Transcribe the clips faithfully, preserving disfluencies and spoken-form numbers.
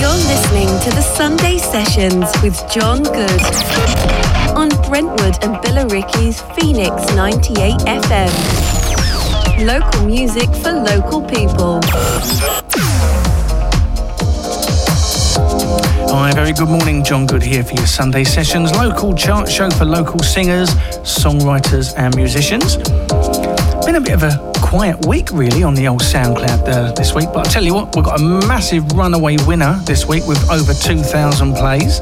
You're listening to the Sunday Sessions with John Good on Brentwood and Billericay's Phoenix ninety-eight F M. Local music for local people. Hi, very good morning. John Good here for your Sunday Sessions, local chart show for local singers, songwriters and musicians. Been a bit of a quiet week really on the old SoundCloud uh, this week, but I tell you what, we've got a massive runaway winner this week with over two thousand plays.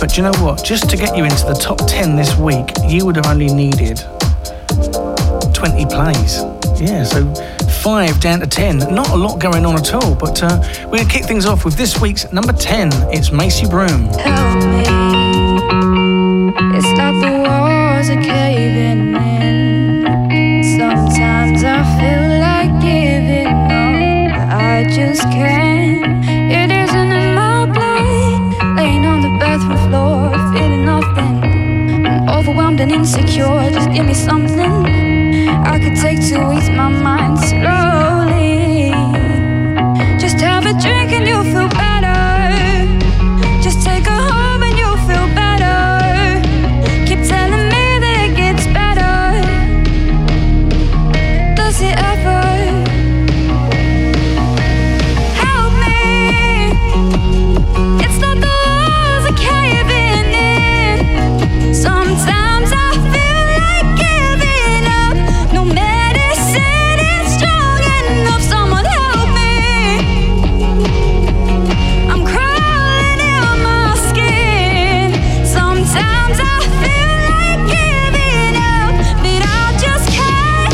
But you know what, just to get you into the top ten this week, you would have only needed twenty plays. Yeah, so five down to ten, not a lot going on at all, but uh, we're going to kick things off with this week's number ten. It's Macy Broom. Help me, it's like the walls are caving in. Sometimes I feel like giving up, but I just can't. It isn't in my blood. Laying on the bathroom floor, feeling nothing. I'm overwhelmed and insecure. Just give me something I could take to ease my mind slowly. Just have a drink and you'll feel better. Just take a home and you'll feel better. Keep telling me that it gets better. Does it ever? Help me. It's not the walls are caving in. Sometimes I feel like giving up. No medicine is strong enough. Someone help me. I'm crawling in my skin. Sometimes I feel like giving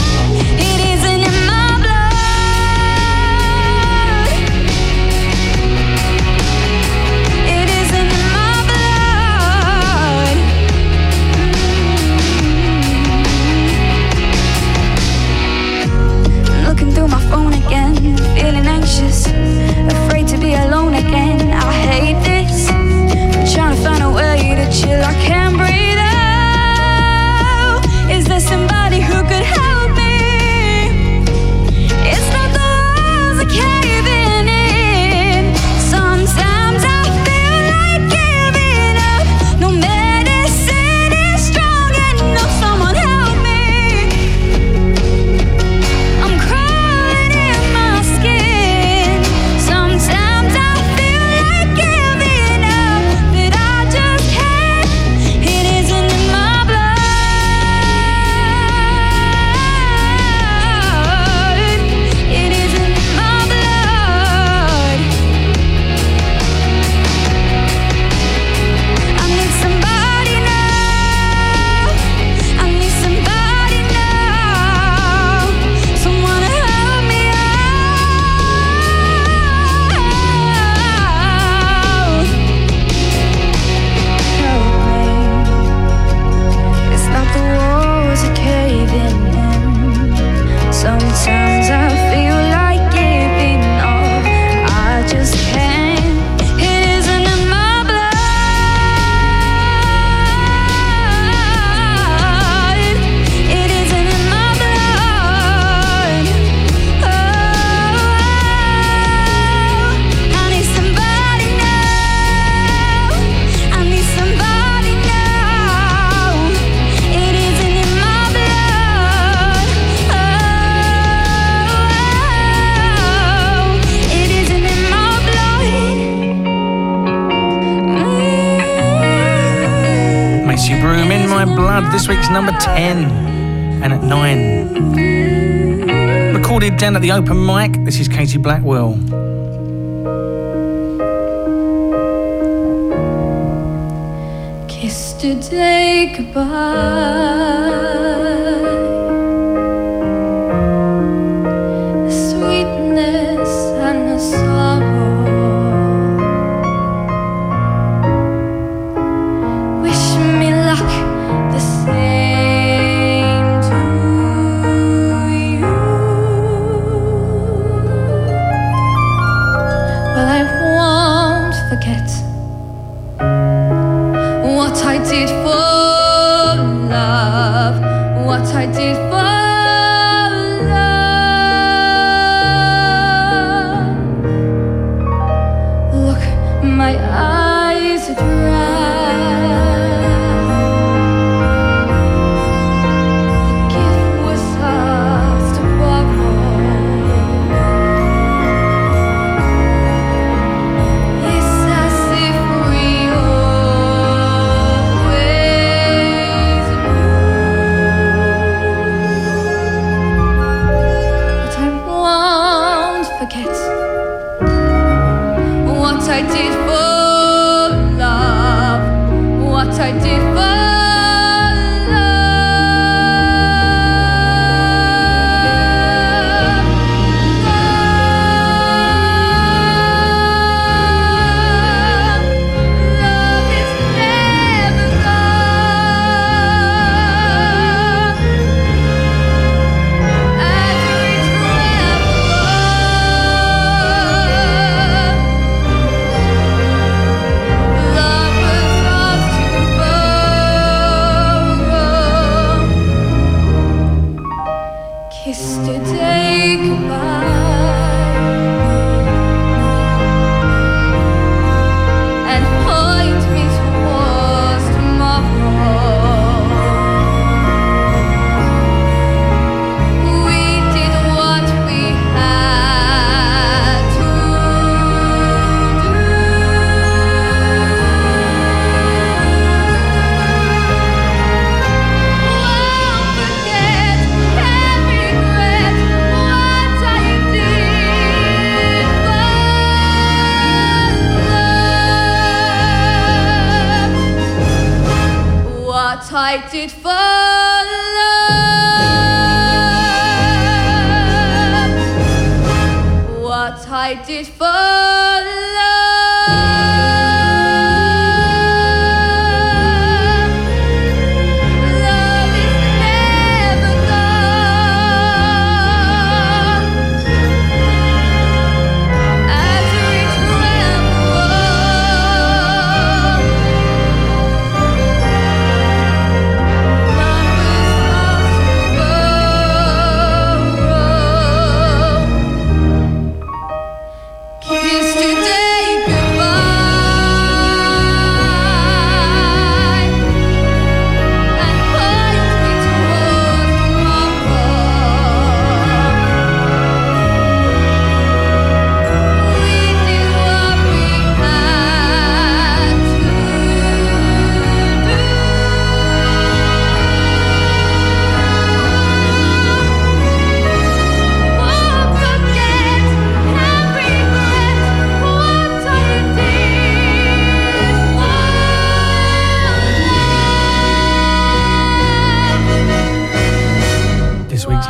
up, but I just can't. Feeling anxious, afraid to be alone again. I hate this. I'm trying to find a way to chill. I can't breathe out. Is there somebody who could help me? It's not the walls are caving in. Sometimes I feel like giving up. No medicine is strong enough. Someone help me. I'm crying. Sometimes I feel like giving up. I just can't. It isn't in my blood. It isn't in my blood. Oh, I need somebody now. I need somebody now. It isn't in my blood. Oh, Macy Broom, In My Blood, this week's number ten. And at nine, recorded down at the open mic, this is Katie Blackwell. Kissed a day goodbye, a sweetness and a sorrow. I did for love. Look my eyes are dry. The gift was ours to borrow. It's as if we always knew. But I won't forget what I did for love, what I did for I did for love, what I did for love.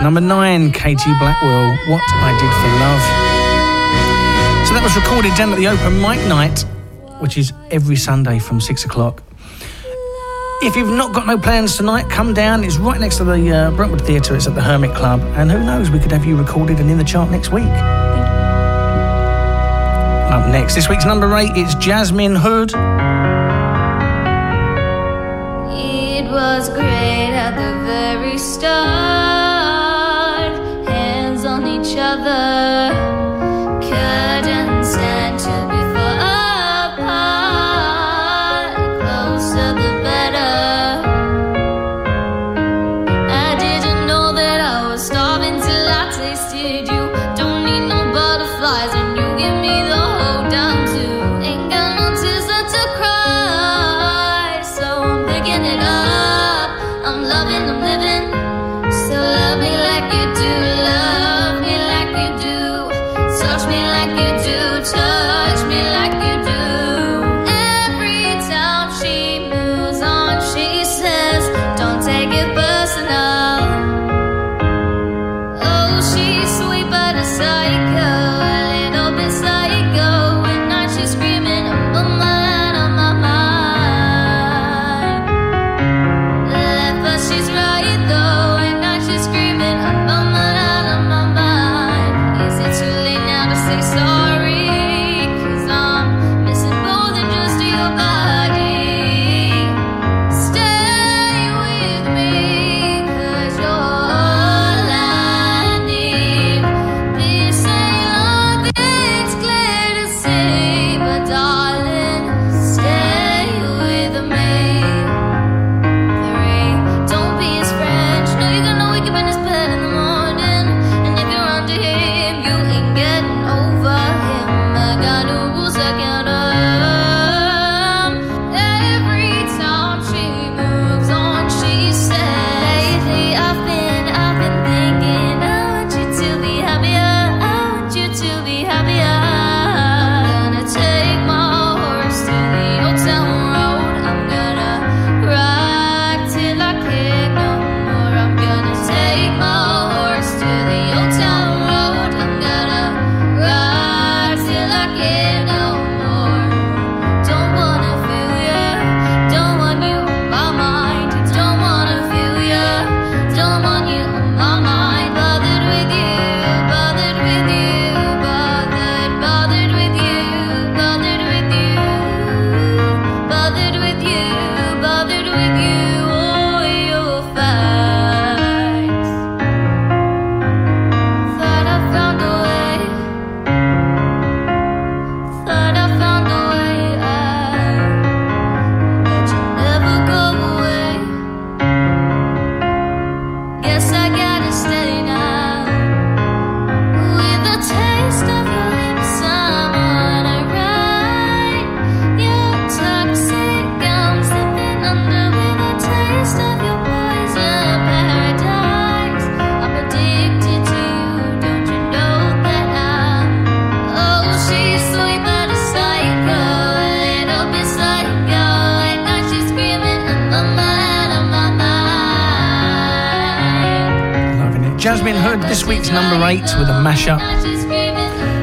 Number nine, Katie Blackwell, What I Did for Love. So that was recorded down at the open mic night, which is every Sunday from six o'clock. If you've not got no plans tonight, come down. It's right next to the uh, Brentwood Theatre. It's at the Hermit Club. And who knows, we could have you recorded and in the chart next week. Up next, this week's number eight, it's Jasmine Hood. It was great at the very start. Each other couldn't stand to be far apart. The closer the better. I didn't know that I was starving till I tasted you. Don't need no butterflies when you give me the whole down too. Ain't got no tears left to cry, so I'm picking it up. I'm loving, I'm living. Jasmine Hood, this week's number eight with a mashup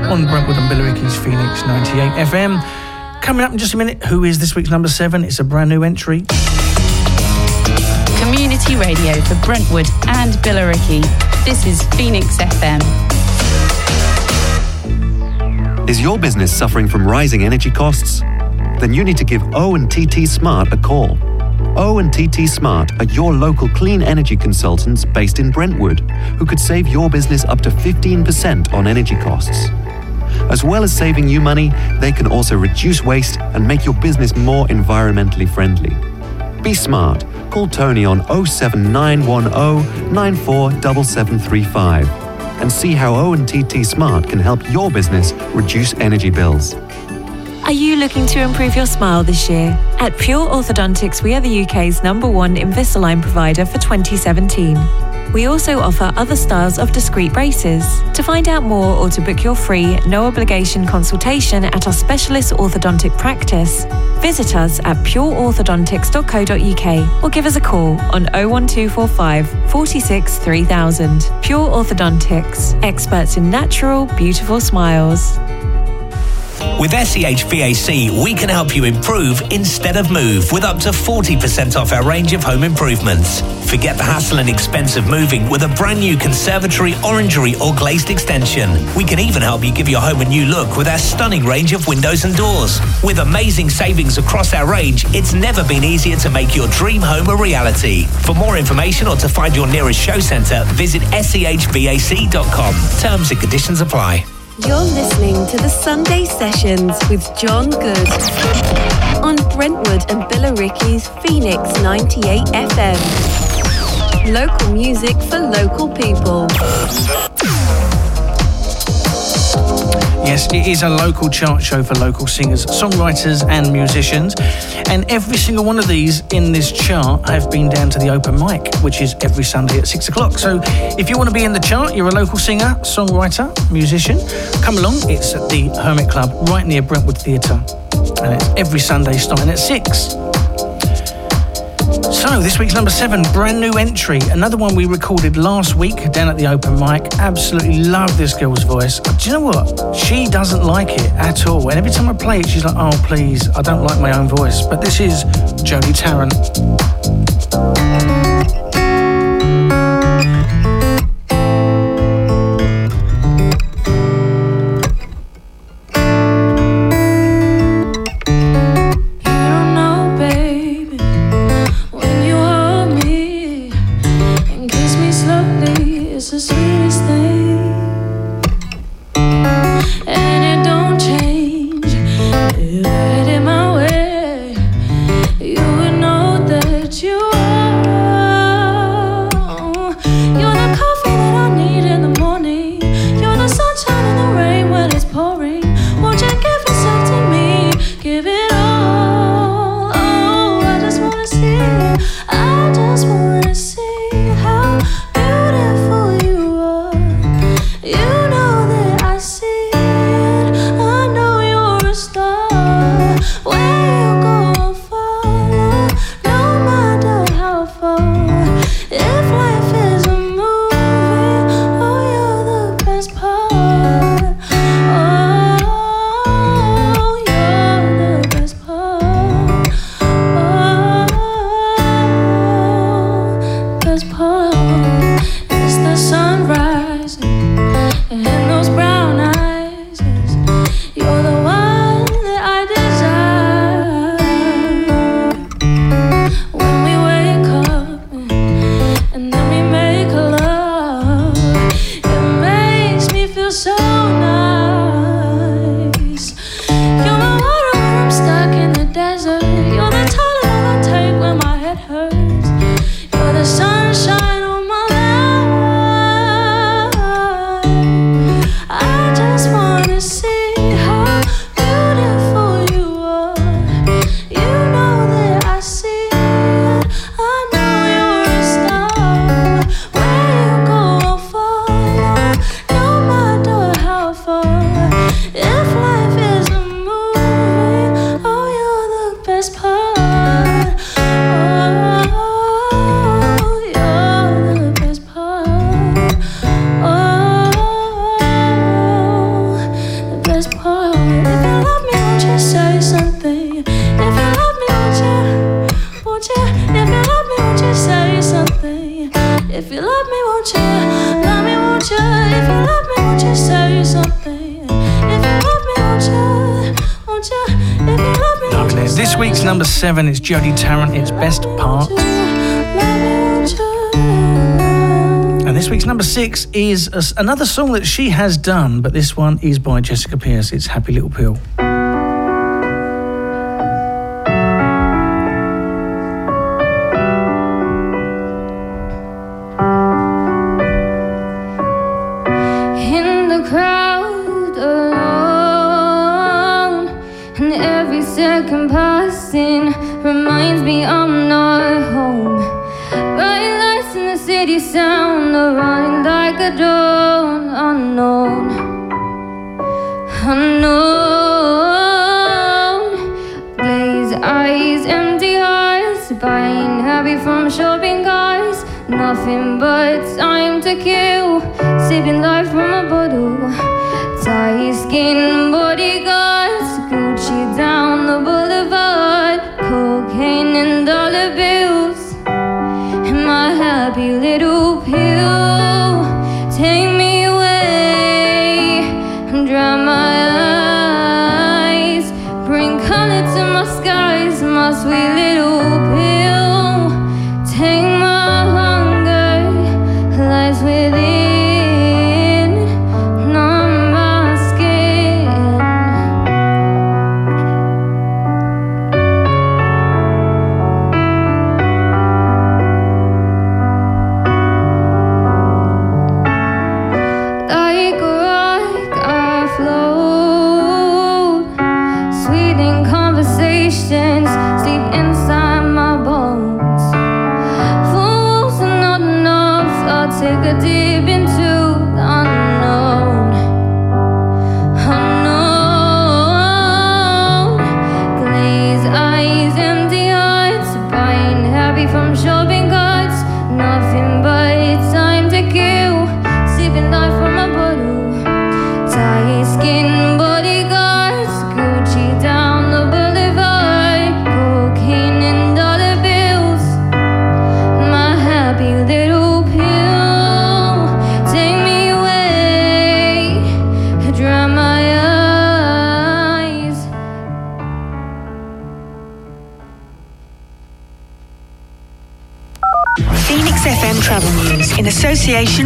on Brentwood and Billericay's Phoenix ninety-eight F M. Coming up in just a minute, who is this week's number seven? It's a brand new entry. Community radio for Brentwood and Billericay. This is Phoenix F M. Is your business suffering from rising energy costs? Then you need to give O and T Smart a call. O and T Smart are your local clean energy consultants based in Brentwood, who could save your business up to fifteen percent on energy costs. As well as saving you money, they can also reduce waste and make your business more environmentally friendly. Be smart. Call Tony on oh seven nine one oh nine four seven seven three five and see how O and T Smart can help your business reduce energy bills. Are you looking to improve your smile this year? At Pure Orthodontics, we are the U K's number one Invisalign provider for twenty seventeen. We also offer other styles of discreet braces. To find out more or to book your free, no obligation consultation at our specialist orthodontic practice, visit us at pure orthodontics dot co dot uk or give us a call on oh one two four five, four six, three thousand. Pure Orthodontics, experts in natural, beautiful smiles. With S E H V A C, we can help you improve instead of move with up to forty percent off our range of home improvements. Forget the hassle and expense of moving with a brand new conservatory, orangery or glazed extension. We can even help you give your home a new look with our stunning range of windows and doors. With amazing savings across our range, it's never been easier to make your dream home a reality. For more information or to find your nearest show centre, visit S E H V A C dot com. Terms and conditions apply. You're listening to the Sunday Sessions with John Good on Brentwood and Billericay's Phoenix ninety-eight F M. Local music for local people. Yes, it is a local chart show for local singers, songwriters and musicians. And every single one of these in this chart have been down to the open mic, which is every Sunday at six o'clock. So if you want to be in the chart, you're a local singer, songwriter, musician, come along. It's at the Hermit Club right near Brentwood Theatre. And it's every Sunday starting at six. So this week's number seven, brand new entry. Another one we recorded last week down at the open mic. Absolutely love this girl's voice. Do you know what? She doesn't like it at all. And every time I play it, she's like, oh, please, I don't like my own voice. But this is Jodie Tarrant. You are This week's number seven is Jodie Tarrant, It's Best Part. And this week's number six is a, another song that she has done, but this one is by Jessica Pierce. It's Happy Little Pill.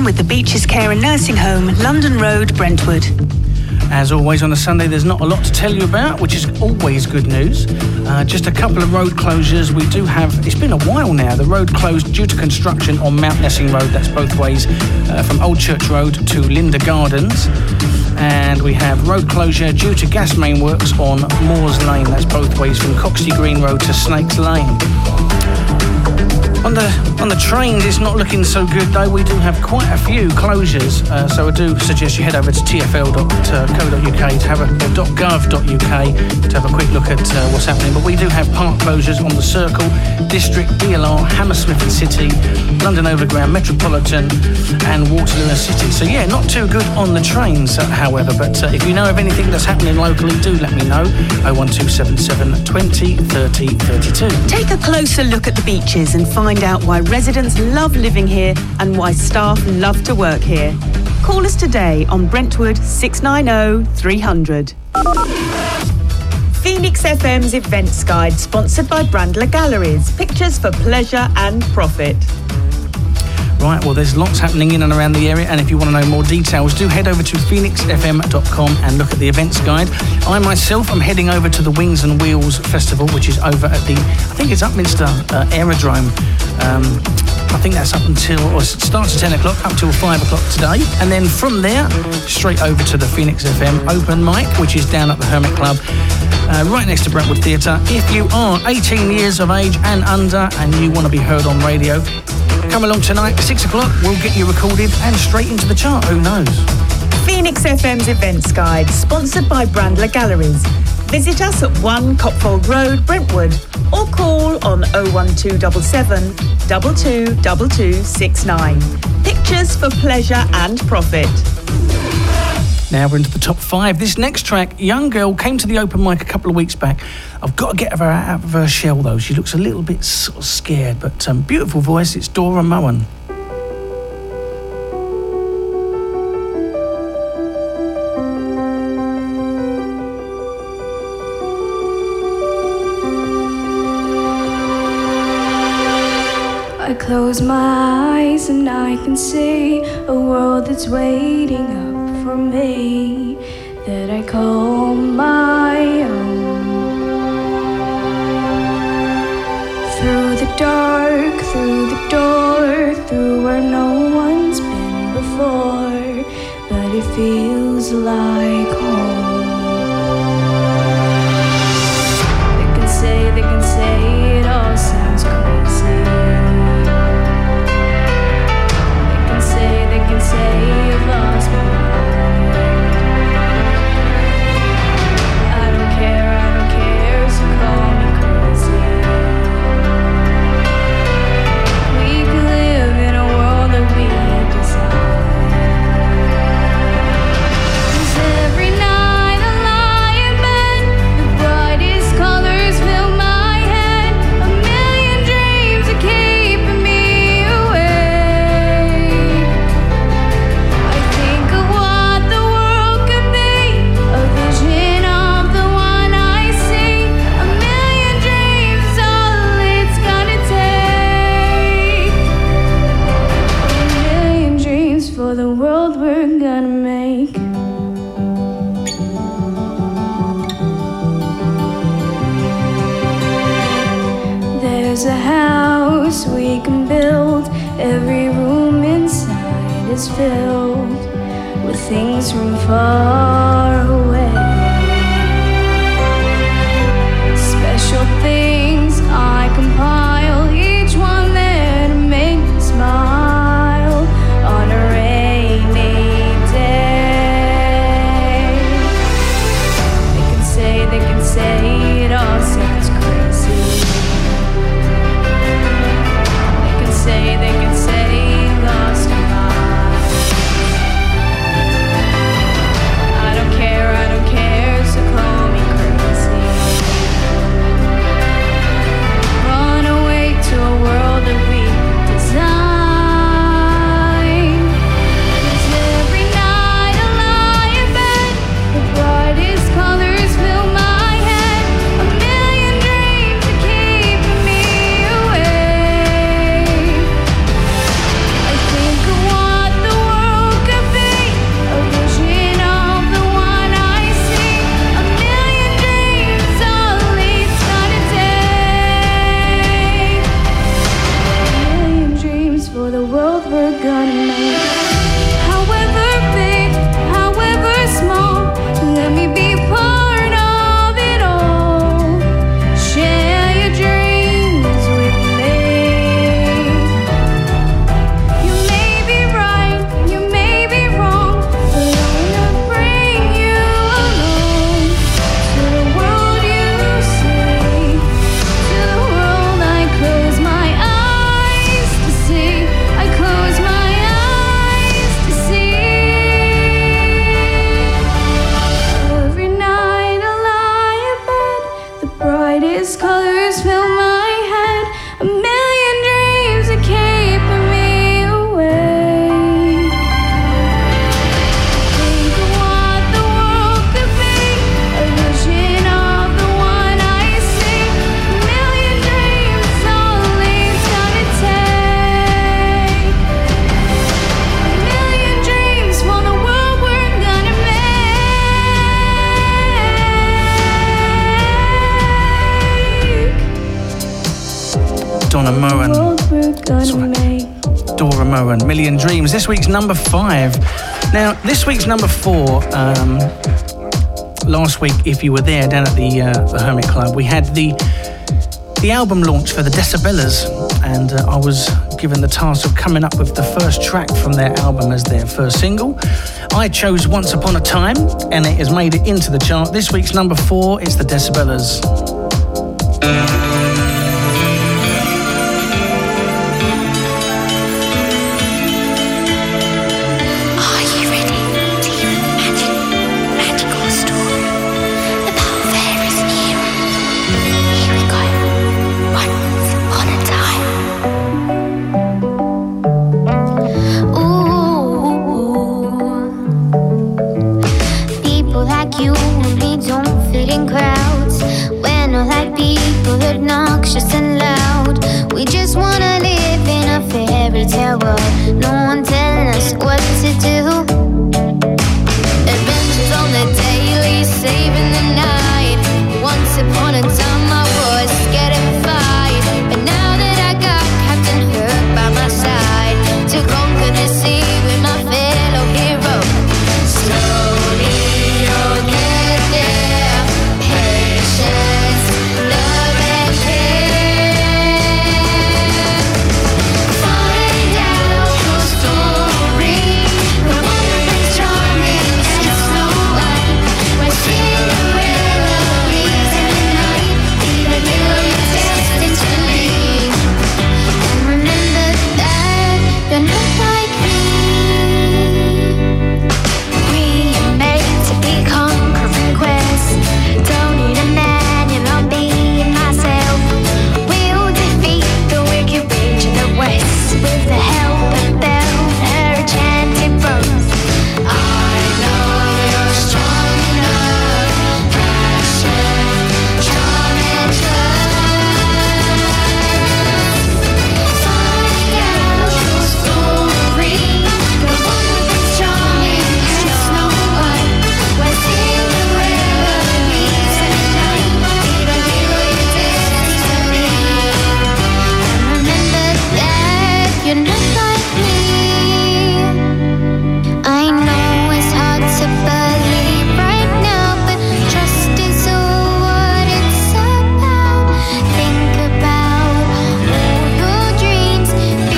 With the Beaches Care and Nursing Home, London Road, Brentwood. As always on a Sunday, there's not a lot to tell you about, which is always good news. Uh, just a couple of road closures. We do have, it's been a while now, the road closed due to construction on Mount Nessing Road. That's both ways uh, from Old Church Road to Linda Gardens. And we have road closure due to gas main works on Moores Lane. That's both ways from Coxley Green Road to Snakes Lane. On the on the trains, it's not looking so good though. We do have quite a few closures, uh, so I do suggest you head over to t f l dot co dot u k to have a dot gov dot u k to have a quick look at uh, what's happening. But we do have park closures on the Circle, District, D L R, Hammersmith and City, London Overground, Metropolitan, and Waterloo and City. So yeah, not too good on the trains, uh, however. But uh, if you know of anything that's happening locally, do let me know. oh one two seven seven, two oh, three oh, three two. Take a closer look at the beaches and find out why residents love living here and why staff love to work here. Call us today on Brentwood six nine oh, three hundred. Phoenix F M's Events Guide, sponsored by Brandler Galleries. Pictures for pleasure and profit. Right, well, there's lots happening in and around the area, and if you want to know more details, do head over to phoenix f m dot com and look at the events guide. I myself am heading over to the Wings and Wheels Festival, which is over at the, I think it's Upminster uh, Aerodrome. Um, I think that's up until, or it starts at ten o'clock, up till five o'clock today. And then from there, straight over to the Phoenix F M open mic, which is down at the Hermit Club, uh, right next to Brentwood Theatre. If you are eighteen years of age and under and you want to be heard on radio, come along tonight, six o'clock, we'll get you recorded and straight into the chart, who knows? Phoenix F M's Events Guide, sponsored by Brandler Galleries. Visit us at one Copfold Road, Brentwood, or call on oh one two seven seven, two two two two six nine. Pictures for pleasure and profit. Now we're into the top five. This next track, young girl, came to the open mic a couple of weeks back. I've got to get her out of her shell, though. She looks a little bit sort of scared, but um, beautiful voice. It's Dora Maughan. close my eyes and I can see a world that's waiting up for me that I call my own. Through the dark, through the door, through where no one's been before, but it feels like home. They can say, they can say it all sounds crazy. They can say, they can say you've lost my mind. I don't care, I don't care, so call me crazy. We can live in a world that we desire. Every room inside is filled with things from far away. Special things I compile, each one there to make me smile on a rainy day. They can say, they can say it all sounds crazy. They can say, they can say Dora Maughan, Million Dreams. This week's number five. Now, this week's number four, um, last week, if you were there, down at the, uh, the Hermit Club, we had the the album launch for the Decibellas, and uh, I was given the task of coming up with the first track from their album as their first single. I chose Once Upon a Time, and it has made it into the chart. This week's number four is the Decibellas. Just and loud, we just wanna live in a fairy tale world. No one telling us what to do. Adventures on the daily, saving the night. Once upon a time I was scared and fight, but now that I got Captain Hook by my side, to conquer the sea with my fellow hero. Slowly you'll get there. Patience, love and care. Find out your story. The one that's charming and so light. When Cinderella leaves in the night, even though you're destined to leave. And remember that you're not like me. We are made to be conquering quests. Don't need a manual on being myself. We'll defeat the wicked witch in the west with the help of Belle and her enchanted rose. I know you're strong enough. Passion, charm and trust. Find out your story. The one that's charming and Snow White. When Cinderella leaves at night, even though you're destined to leave. And remember that you're not like me. I know it's hard to believe right now, but trust is all what it's about. Think about all your dreams, be the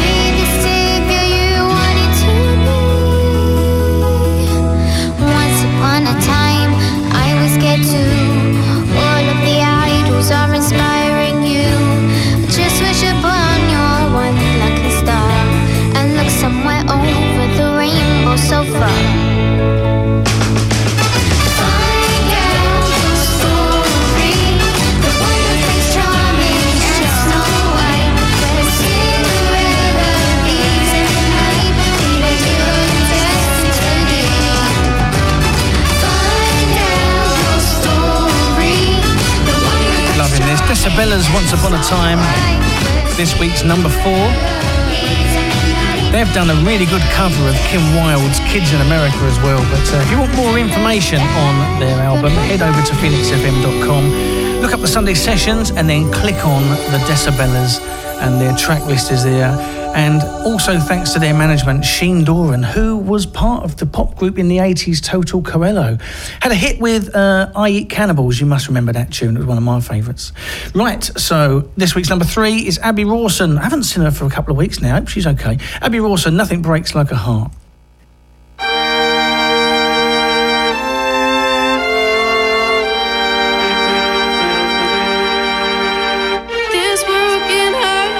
savior you wanted to be. Once upon a time, I was scared too. All of the idols are inspiring you. Just wish upon your one lucky star and look somewhere over the rainbow so far. Find out your story. The one that's charming and Snow White. When Cinderella leaves at night, even though you're destined to leave. Find out your story. The one that's Loving this. Decibellas, Once Upon a Time, this week's number four. They've done a really good cover of Kim Wilde's Kids in America as well. But uh, if you want more information on their album, head over to phoenix f m dot com, look up the Sunday sessions, and then click on the Decibellas, and their track list is there. And also thanks to their management, Sheen Doran, who was part of the pop group in the eighties, Total Coelho. Had a hit with uh, I Eat Cannibals, you must remember that tune, it was one of my favourites. Right, so this week's number three is Abi Rawson. I haven't seen her for a couple of weeks now, I hope she's okay. Abi Rawson, Nothing Breaks Like a Heart. This world can hurt you, it cuts you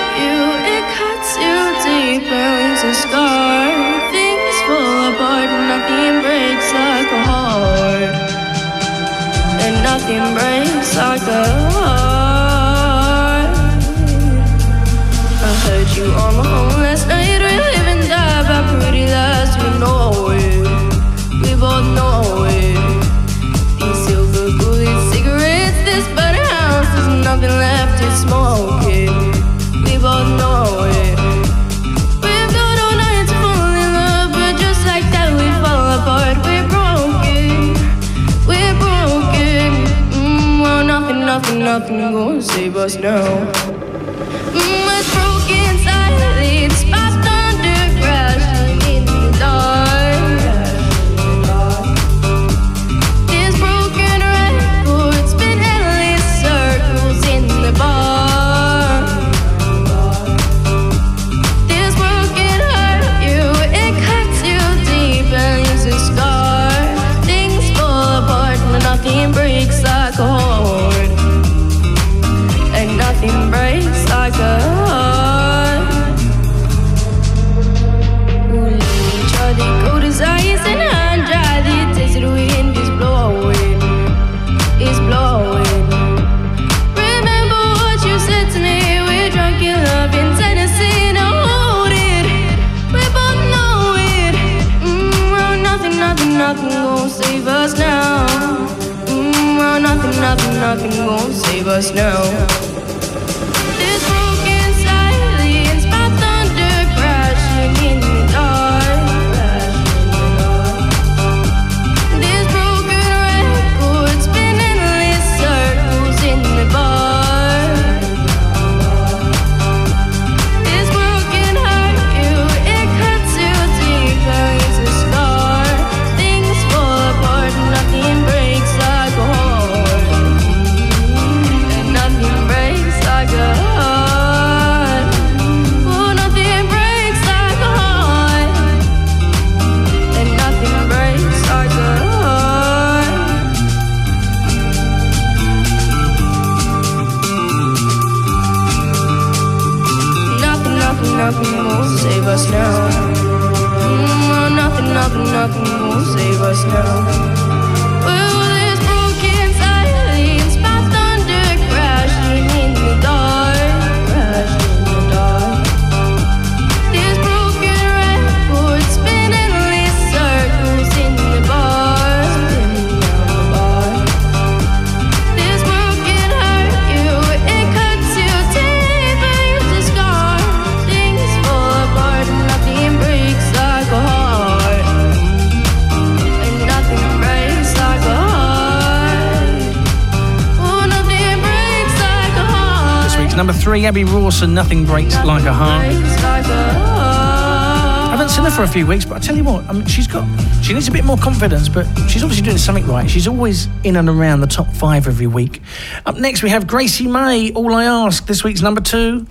deeper, leaves a scar. Things fall apart, nothing breaks like a heart. And nothing breaks like a heart. I heard you on my own last night, we live and die by pretty lies. We know it, we both know it. These silver bullet cigarettes, this burning house, there's nothing left to smoke it. We both know it. We've got all night to fall in love, but just like that we fall apart. We're broken, we're broken. Mm, well, nothing, nothing, nothing gonna save us now. Mm, it's broken silence, popped under crashing in the dark. There's broken records, spin endless circles in the bar. This world can hurt you, it cuts you deep and leaves a scar. Things fall apart, but nothing breaks like a heart. And nothing breaks like a heart. We'll leave each other cold as ice and hand dry. The desert wind is blowing, is blowing. Remember what you said to me, we're drunk in love in Tennessee. Now hold it, we both know it. Mm, well, nothing, nothing, nothing gon' save us now. Mm, well, nothing, nothing, nothing gon' save us now. This broken silence, popped under crash nothing will save us now. Mm, nothing, nothing, nothing will save us now. Number three, Abi Rawson, Nothing Breaks Like a Heart. I haven't seen her for a few weeks, but I tell you what, I mean, she's got, she needs a bit more confidence, but she's obviously doing something right. She's always in and around the top five every week. Up next, we have Gracie May, All I Ask, this week's number two.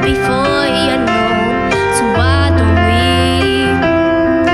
Before you know, so why don't we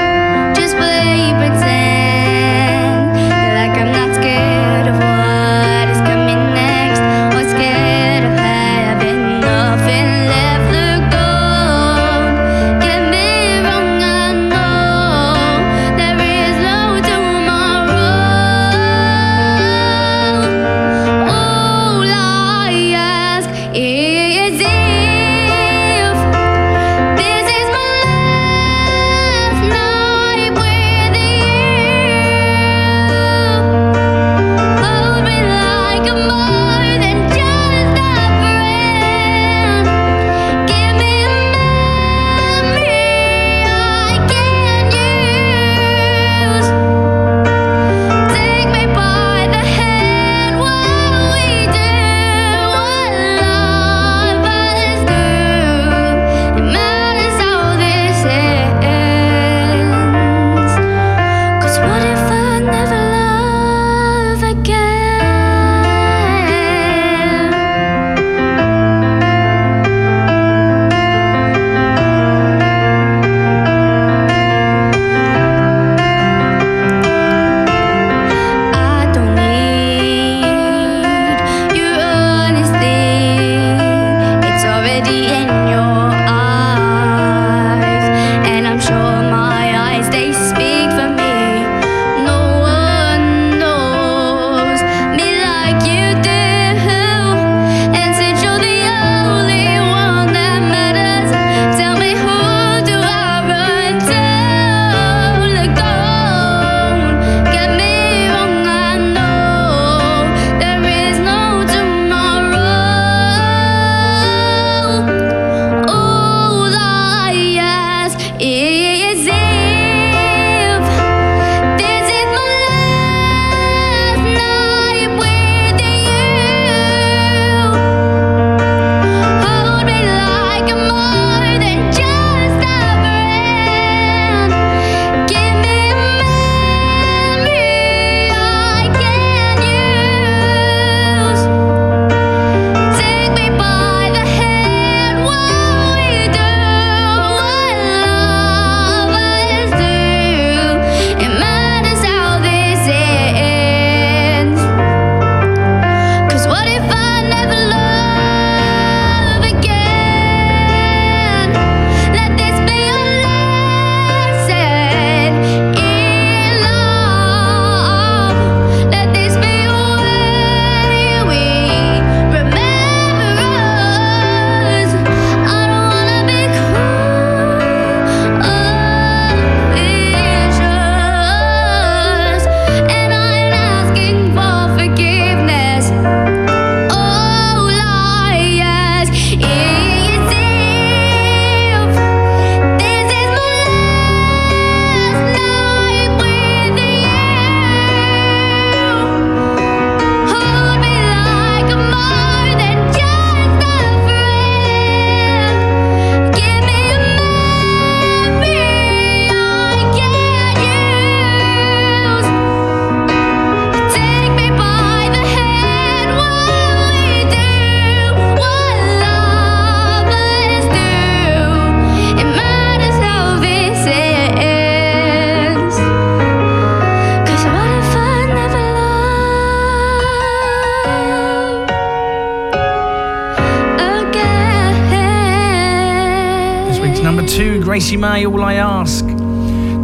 Maisie Mae, All I Ask.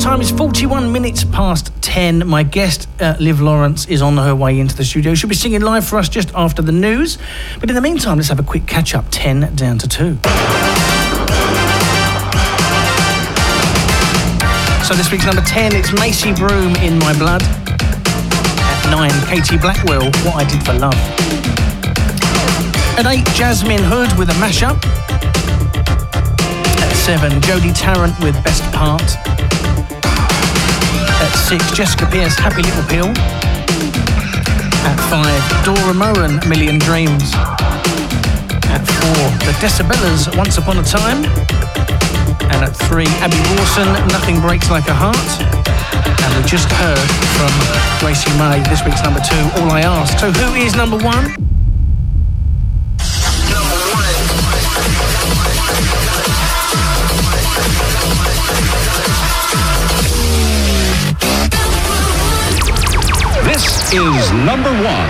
Time is forty-one minutes past ten. My guest, uh, Liv Lawrence, is on her way into the studio. She'll be singing live for us just after the news. But in the meantime, let's have a quick catch-up. ten down to two. So this week's number ten, it's Macy Broom, In My Blood. At nine, Katie Blackwell, What I Did For Love. At eight, Jasmine Hood with a mashup. At seven, Jodie Tarrant with Best Part. At six, Jessica Pierce, Happy Little Pill. At five, Dora Maughan, Million Dreams. At four, the Decibellas, Once Upon a Time. And at three, Abi Rawson, Nothing Breaks Like a Heart. And we just heard from Gracie May, this week's number two, All I Ask. So who is number one? This is number one.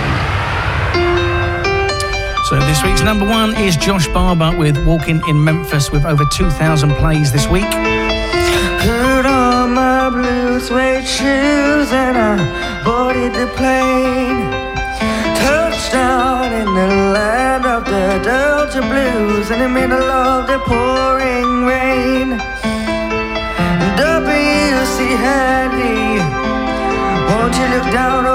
So this week's number one is Josh Barber with Walking in Memphis, with over two thousand plays this week. Put on my blue suede shoes and I boarded the plane. Touchdown in the land of the Delta Blues in the middle of the pouring rain. W C Handy, won't you look down over me?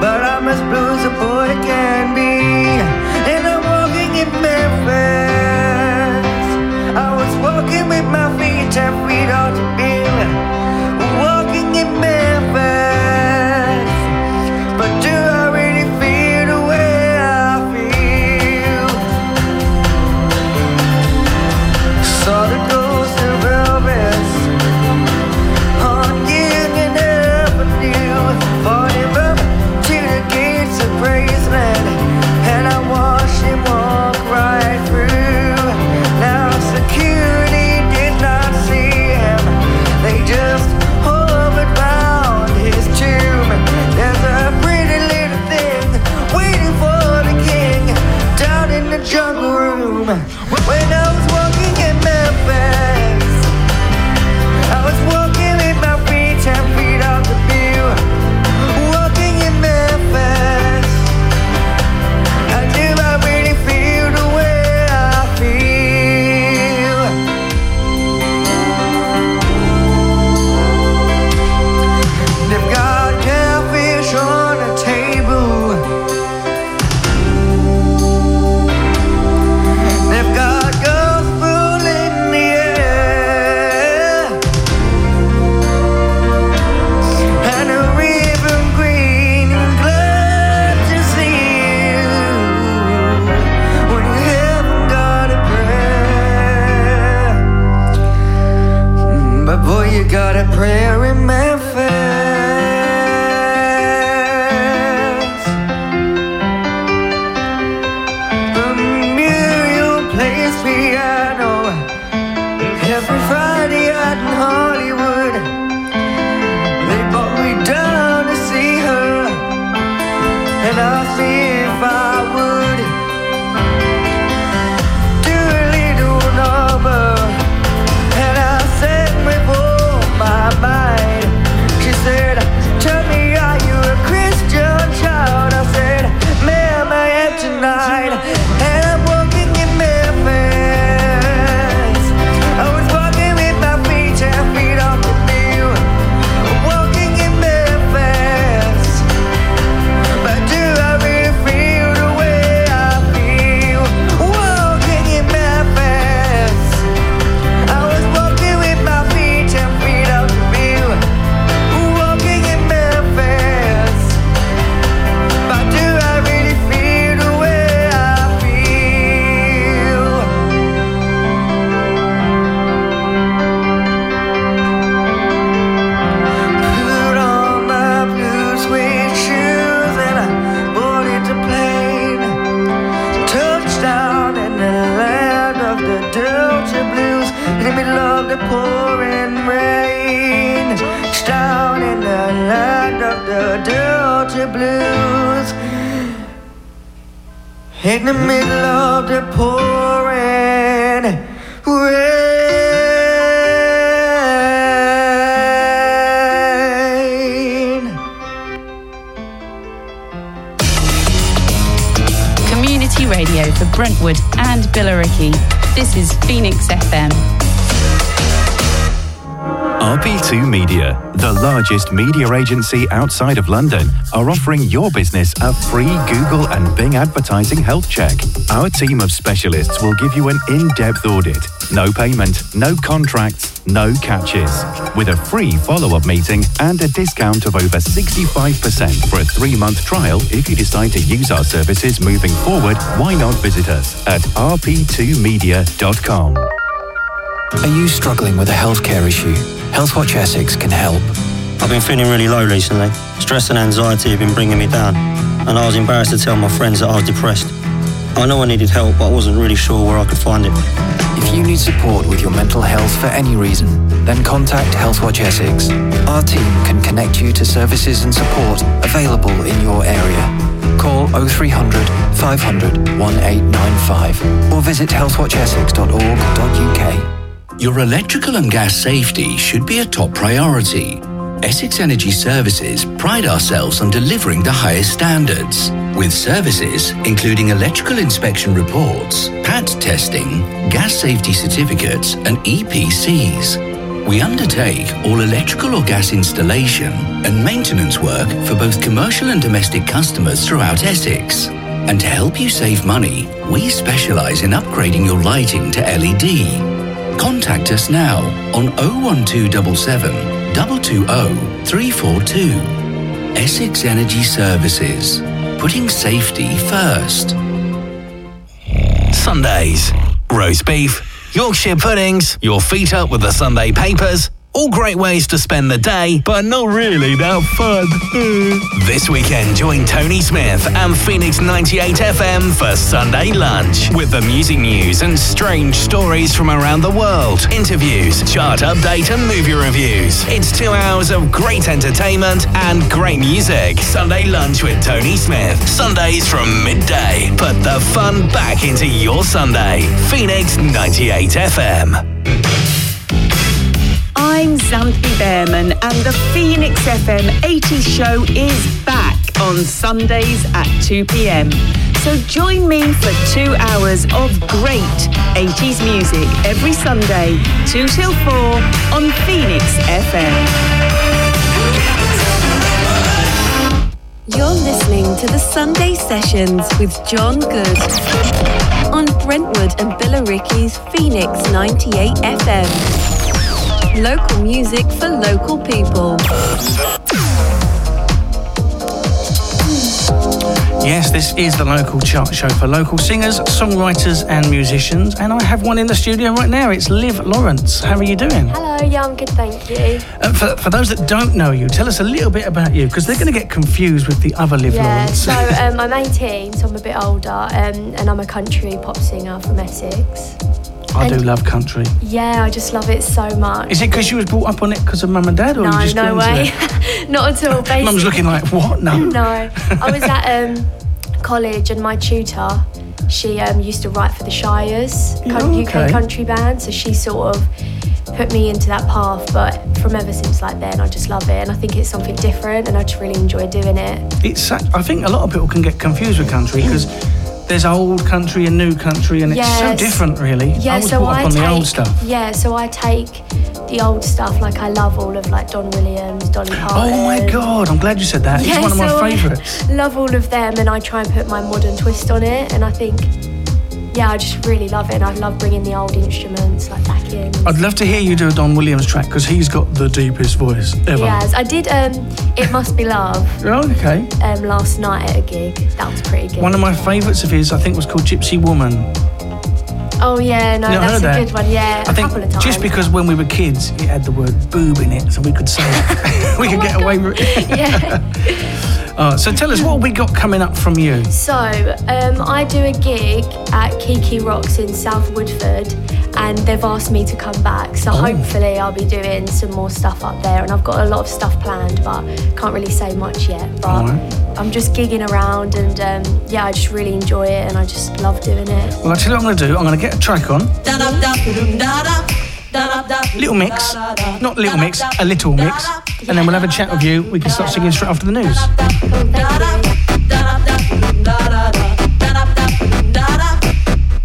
But I'm as blue as a boy can be. And I'm walking in Memphis. I was walking with my feet ten feet off the beam. Walking in Memphis. But do I really feel the way I feel? Saw the ghost of Elvis on King and Avenue. Fought him up to the gates of Graceland, and I watched him walk right through. Now security did not see him, they just hovered round his tomb. There's a pretty little thing waiting for the king down in the jungle room. When I was walking in Memphis, I was walking with my feet ten feet off the view. In the middle of the pouring rain. Community radio for Brentwood and Billericay. This is Phoenix F M. R B two Media, the largest media agency outside of London, are offering your business a free Google and Bing advertising health check. Our team of specialists will give you an in-depth audit. No payment, no contracts, no catches. With a free follow-up meeting and a discount of over sixty-five percent for a three-month trial, if you decide to use our services moving forward, why not visit us at r p two media dot com. Are you struggling with a healthcare issue? Healthwatch Essex can help. I've been feeling really low recently. Stress and anxiety have been bringing me down, and I was embarrassed to tell my friends that I was depressed. I know I needed help, but I wasn't really sure where I could find it. If you need support with your mental health for any reason, then contact Healthwatch Essex. Our team can connect you to services and support available in your area. Call oh three hundred, five hundred, one eight nine five or visit healthwatch essex dot org dot u k. Your electrical and gas safety should be a top priority. Essex Energy Services pride ourselves on delivering the highest standards, with services including electrical inspection reports, P A T testing, gas safety certificates and E P Cs. We undertake all electrical or gas installation and maintenance work for both commercial and domestic customers throughout Essex. And to help you save money, we specialise in upgrading your lighting to L E D. Contact us now on oh one two seven seven, two two oh, three four two. Essex Energy Services, putting safety first. Sundays, roast beef, Yorkshire puddings, your feet up with the Sunday papers. All great ways to spend the day, but not really that fun. This weekend, join Tony Smith and Phoenix ninety-eight F M for Sunday Lunch, with the music news and strange stories from around the world, interviews, chart update and movie reviews. It's two hours of great entertainment and great music. Sunday Lunch with Tony Smith. Sundays from midday. Put the fun back into your Sunday. Phoenix ninety-eight F M. I'm Xanthi Behrman, and the Phoenix F M eighties show is back on Sundays at two p m. So join me for two hours of great eighties music every Sunday, two till four, on Phoenix F M. You're listening to the Sunday Sessions with John Good on Brentwood and Billericay's Phoenix ninety-eight F M. Local music for local people. Yes, this is the local chart show for local singers, songwriters and musicians. And I have one in the studio right now. It's Liv Lawrence. How are you doing? Hello, yeah, I'm good, thank you. Uh, for, for those that don't know you, tell us a little bit about you, because they're going to get confused with the other Liv yeah, Lawrence. Yeah, so um, I'm eighteen, so I'm a bit older, um, and I'm a country pop singer from Essex. I and do love country. Yeah, I just love it so much. Is it because you was brought up on it because of mum and dad, or no, you just no way, not at all. Basically, mum's looking like what? No, no. I was at um, college, and my tutor, she um, used to write for the Shires, yeah, U K okay. country band, so she sort of put me into that path. But from ever since like then, I just love it, and I think it's something different, and I just really enjoy doing it. It's. I think a lot of people can get confused with country because. There's old country and new country, and yes. It's so different, really. Yeah, I was so brought up I on take, the old stuff. Yeah, so I take the old stuff. Like, I love all of, like, Don Williams, Dolly Parton. Oh, my God, I'm glad you said that. Yeah, it's one of so my favourites. I love all of them, and I try and put my modern twist on it, and I think, yeah, I just really love it, and I love bringing the old instruments, like, back in. I'd love to hear you do a Don Williams track, because he's got the deepest voice ever. Yes, I did um, It Must Be Love. Oh, okay. Um, last night at a gig. That was pretty good. One of my favourites of his, I think, was called Gypsy Woman. Oh, yeah, no, no that's a that. good one, yeah, I a think couple of times. Just because when we were kids, it had the word boob in it, so we could say it. we oh could get God. away with it. Yeah. Uh, so tell us, what we got coming up from you? So um, I do a gig at Kiki Rocks in South Woodford, and they've asked me to come back. So oh. hopefully I'll be doing some more stuff up there, and I've got a lot of stuff planned, but can't really say much yet. But right. I'm just gigging around, and um, yeah, I just really enjoy it, and I just love doing it. Well, I'll tell you what I'm going to do. I'm going to get a track on. Little Mix, not Little Mix, a Little Mix, and then we'll have a chat with you. We can start singing straight after the news.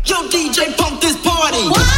Yo, D J, pump this party. Life.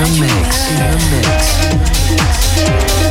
the mix. In the mix.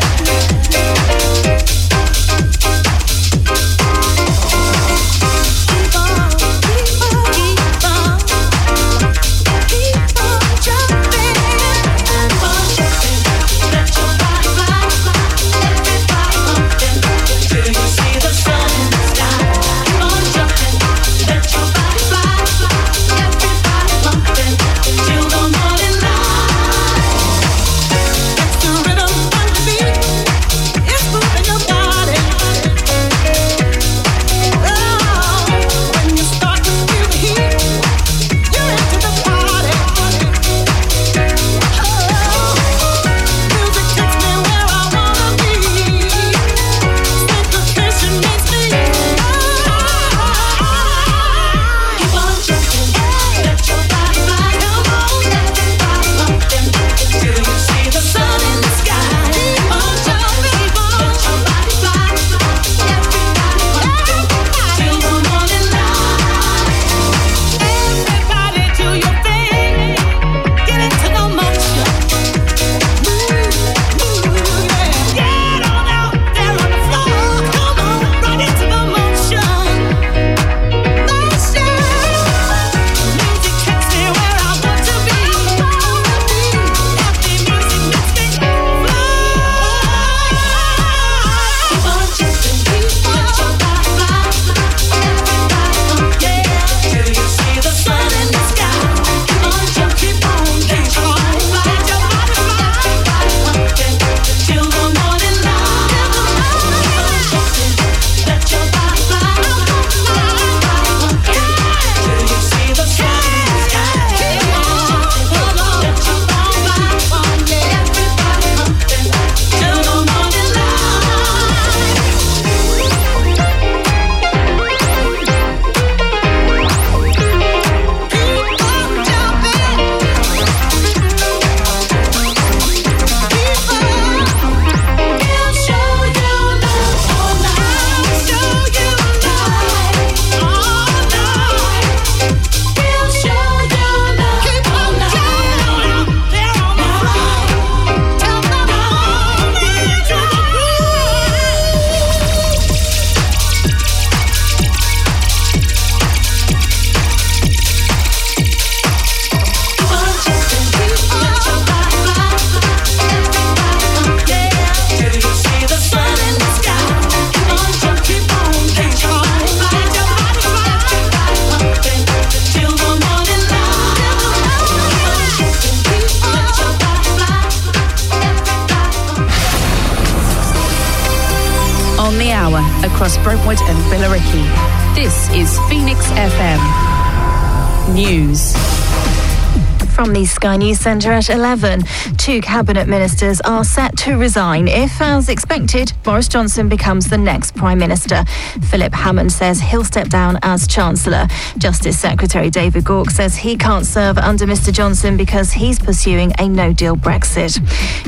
Sky News Centre at eleven. Two cabinet ministers are set to resign if, as expected, Boris Johnson becomes the next Prime Minister. Philip Hammond says he'll step down as Chancellor. Justice Secretary David Gork says he can't serve under Mr Johnson because he's pursuing a no-deal Brexit.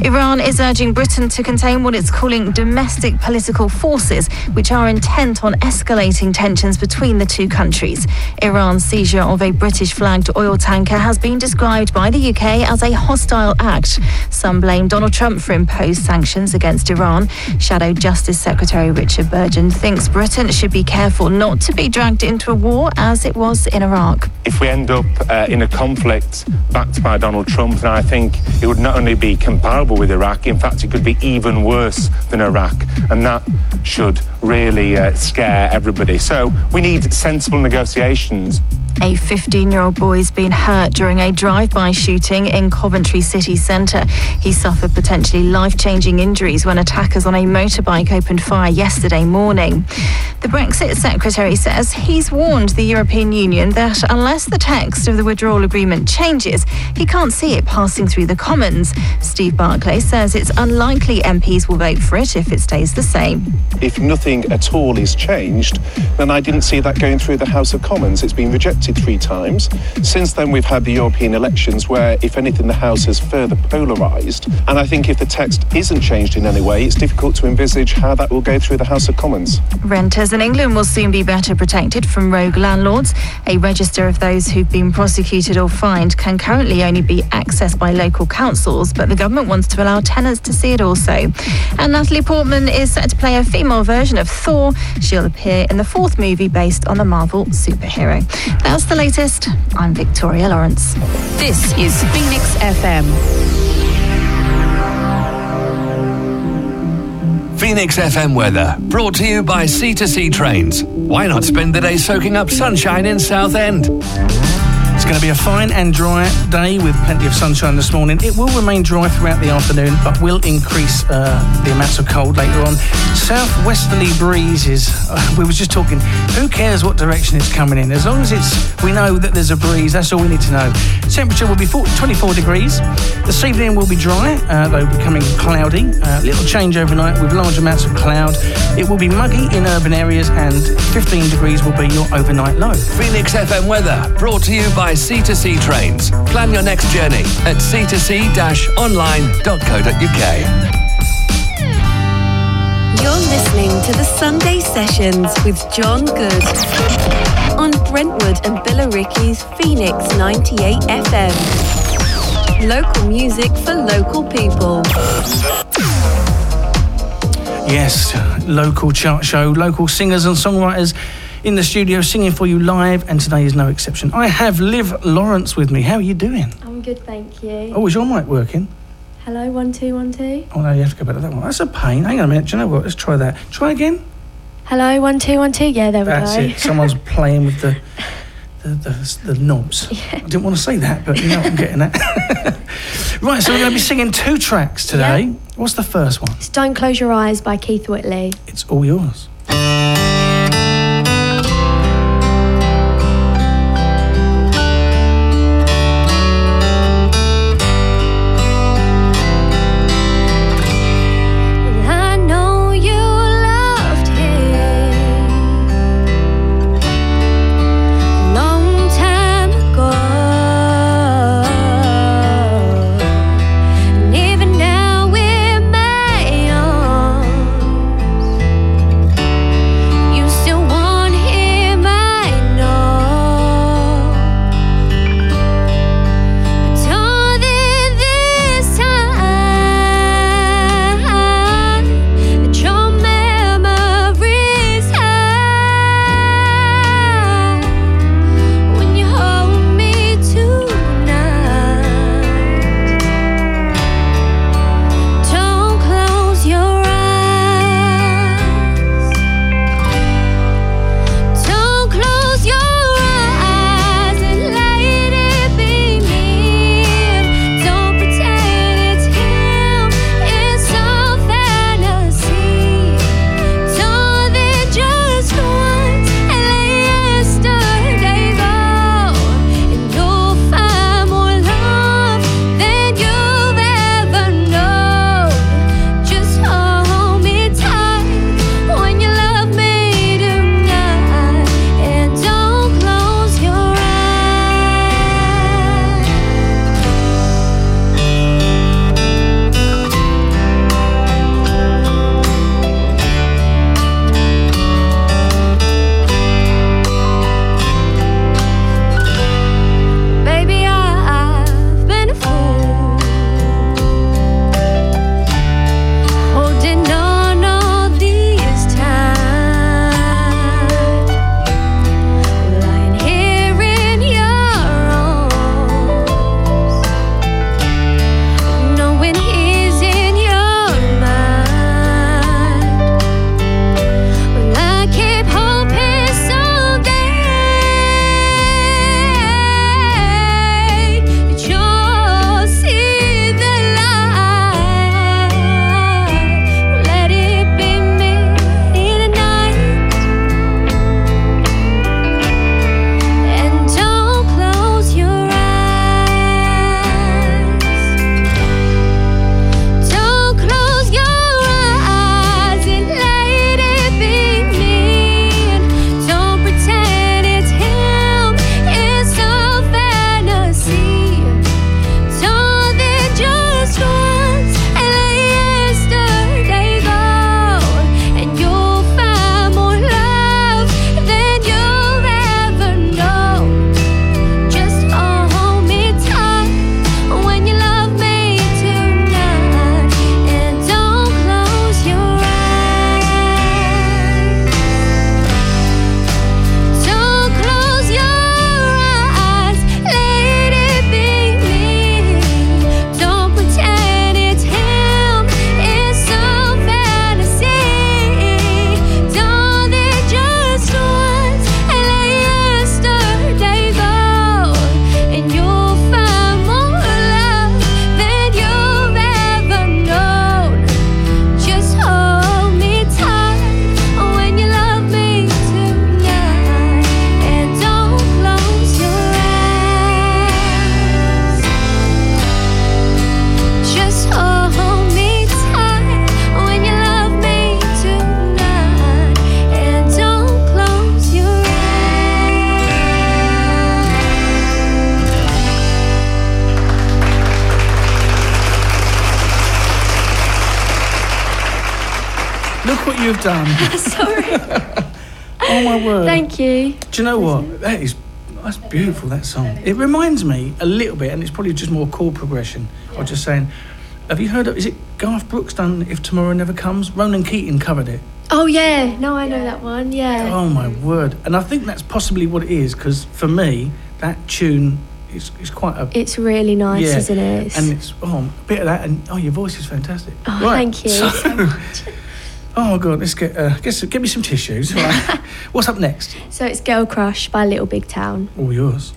Iran is urging Britain to contain what it's calling domestic political forces, which are intent on escalating tensions between the two countries. Iran's seizure of a British-flagged oil tanker has been described by the U K as a hostile act. Some blame Donald Trump for imposed sanctions against Iran. Shadow Justice Secretary Richard Burgeon thinks Britain should be careful not to be dragged into a war as it was in Iraq. If we end up uh, in a conflict backed by Donald Trump, then I think it would not only be comparable with Iraq, in fact it could be even worse than Iraq, and that should really uh, scare everybody. So we need sensible negotiations. A fifteen-year-old boy's been hurt during a drive-by shooting in Coventry city centre. He suffered potentially life-changing injuries when attackers on a motorbike opened fire yesterday morning. The Brexit Secretary says he's warned the European Union that unless the text of the withdrawal agreement changes, he can't see it passing through the Commons. Steve Barclay says it's unlikely M Ps will vote for it if it stays the same. If nothing at all is changed, then I didn't see that going through the House of Commons. It's been rejected. elected three times. Since then, we've had the European elections where, if anything, the House has further polarised. And I think if the text isn't changed in any way, it's difficult to envisage how that will go through the House of Commons. Renters in England will soon be better protected from rogue landlords. A register of those who've been prosecuted or fined can currently only be accessed by local councils, but the government wants to allow tenants to see it also. And Natalie Portman is set to play a female version of Thor. She'll appear in the fourth movie based on the Marvel superhero. That's the latest. I'm Victoria Lawrence. This is Phoenix F M. Phoenix F M weather, brought to you by C two C Trains. Why not spend the day soaking up sunshine in Southend? It's going to be a fine and dry day with plenty of sunshine this morning. It will remain dry throughout the afternoon, but will increase uh, the amounts of cold later on. Southwesterly breezes. Uh, we were just talking, who cares what direction it's coming in? As long as it's, we know that there's a breeze, that's all we need to know. Temperature will be twenty-four degrees. This evening will be dry, uh, though becoming cloudy. Uh, little change overnight with large amounts of cloud. It will be muggy in urban areas, and fifteen degrees will be your overnight low. Phoenix F M weather, brought to you by C two C Trains. Plan your next journey at c two c dash online dot co dot u k. You're listening to the Sunday Sessions with John Good on Brentwood and Billericay's Phoenix ninety-eight F M. Local music for local people. Yes, local chart show, local singers and songwriters in the studio singing for you live, and today is no exception. I have Liv Lawrence with me. How are you doing? I'm good, thank you. Oh, is your mic working? Hello, one, two, one, two. Oh, no, you have to go back to that one. That's a pain. Hang on a minute. Do you know what? Let's try that. Try again. Hello, one, two, one, two. Yeah, there we That's go. That's it. Someone's playing with the the, the, the knobs. Yeah. I didn't want to say that, but you know what I'm getting at. Right, so we're going to be singing two tracks today. Yeah. What's the first one? It's Don't Close Your Eyes by Keith Whitley. It's all yours. Look what you've done. Sorry. Oh, my word. Thank you. Do you know what? That is, that's beautiful, that song. It reminds me a little bit, and it's probably just more chord progression. Yeah. I was just saying, have you heard of, is it Garth Brooks done If Tomorrow Never Comes? Ronan Keating covered it. Oh, yeah. No, I know that one, yeah. Oh, my word. And I think that's possibly what it is, because for me, that tune... It's, it's quite a... It's really nice, yeah. Isn't it? It's and it's... Oh, a bit of that and... Oh, your voice is fantastic. Oh, right. Thank you so, so much. Oh, God, let's get... Uh, get, get me some tissues. Right. What's up next? So it's Girl Crush by Little Big Town. All yours.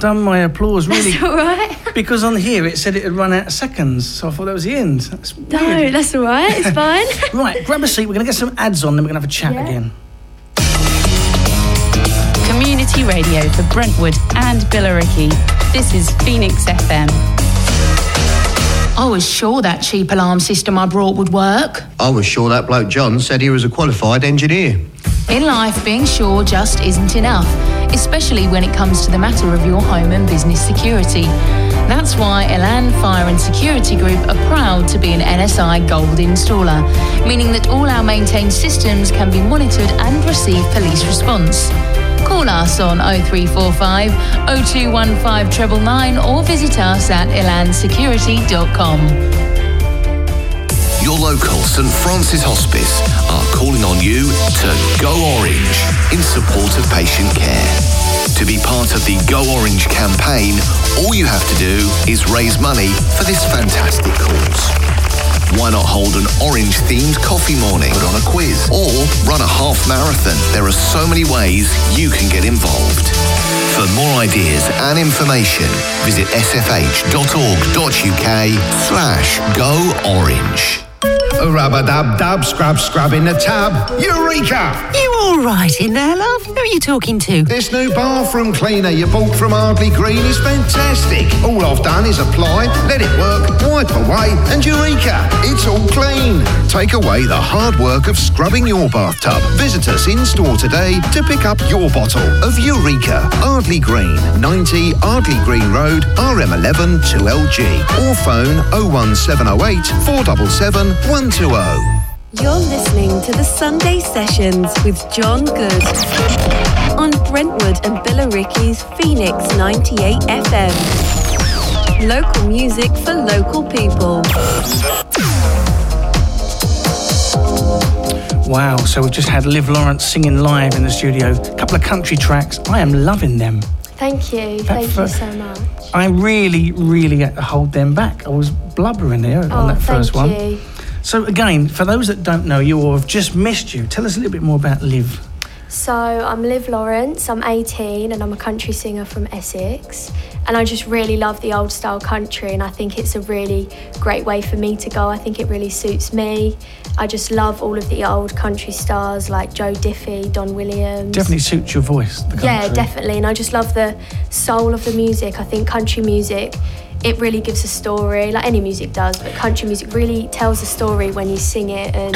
Done my applause really. That's all right. Because on here it said it had run out of seconds, so I thought that was the end. That's weird. No, that's all right, it's fine. Right, grab a seat, we're going to get some ads on, then we're going to have a chat yeah. again. Community radio for Brentwood and Billericay. This is Phoenix F M. I was sure that cheap alarm system I brought would work. I was sure that bloke John said he was a qualified engineer. In life, being sure just isn't enough, especially when it comes to the matter of your home and business security. That's why Elan Fire and Security Group are proud to be an N S I Gold installer, meaning that all our maintained systems can be monitored and receive police response. Call us on oh three four five, oh two one five nine nine nine or visit us at elan security dot com. Your local St Francis Hospice are calling on you to Go Orange in support of patient care. To be part of the Go Orange campaign, all you have to do is raise money for this fantastic cause. Why not hold an orange-themed coffee morning, put on a quiz, or run a half marathon? There are so many ways you can get involved. For more ideas and information, visit s f h dot org dot u k slash go orange. Rub-a-dub-dub, scrub-scrub in the tub. Eureka! You all right in there, love? Who are you talking to? This new bathroom cleaner you bought from Ardley Green is fantastic. All I've done is apply, let it work, wipe away, and Eureka! It's all clean. Take away the hard work of scrubbing your bathtub. Visit us in-store today to pick up your bottle of Eureka. Ardley Green, ninety Ardley Green Road, R M eleven two L G. Or phone oh one seven oh eight four seven seven one. You're listening to the Sunday Sessions with John Good on Brentwood and Billericay's Phoenix ninety-eight F M. Local music for local people. Wow, so we've just had Liv Lawrence singing live in the studio. A couple of country tracks. I am loving them. Thank you. That thank for, you so much. I really, really hold them back. I was blubbering there oh, on that first thank one. You. So again, for those that don't know you or have just missed you, tell us a little bit more about Liv. So I'm Liv Lawrence, I'm eighteen and I'm a country singer from Essex, and I just really love the old style country, and I think it's a really great way for me to go. I think it really suits me. I just love all of the old country stars like Joe Diffie, Don Williams. Definitely suits your voice, the country. Yeah, definitely, and I just love the soul of the music. I think country music, it really gives a story, like any music does, but country music really tells a story when you sing it. And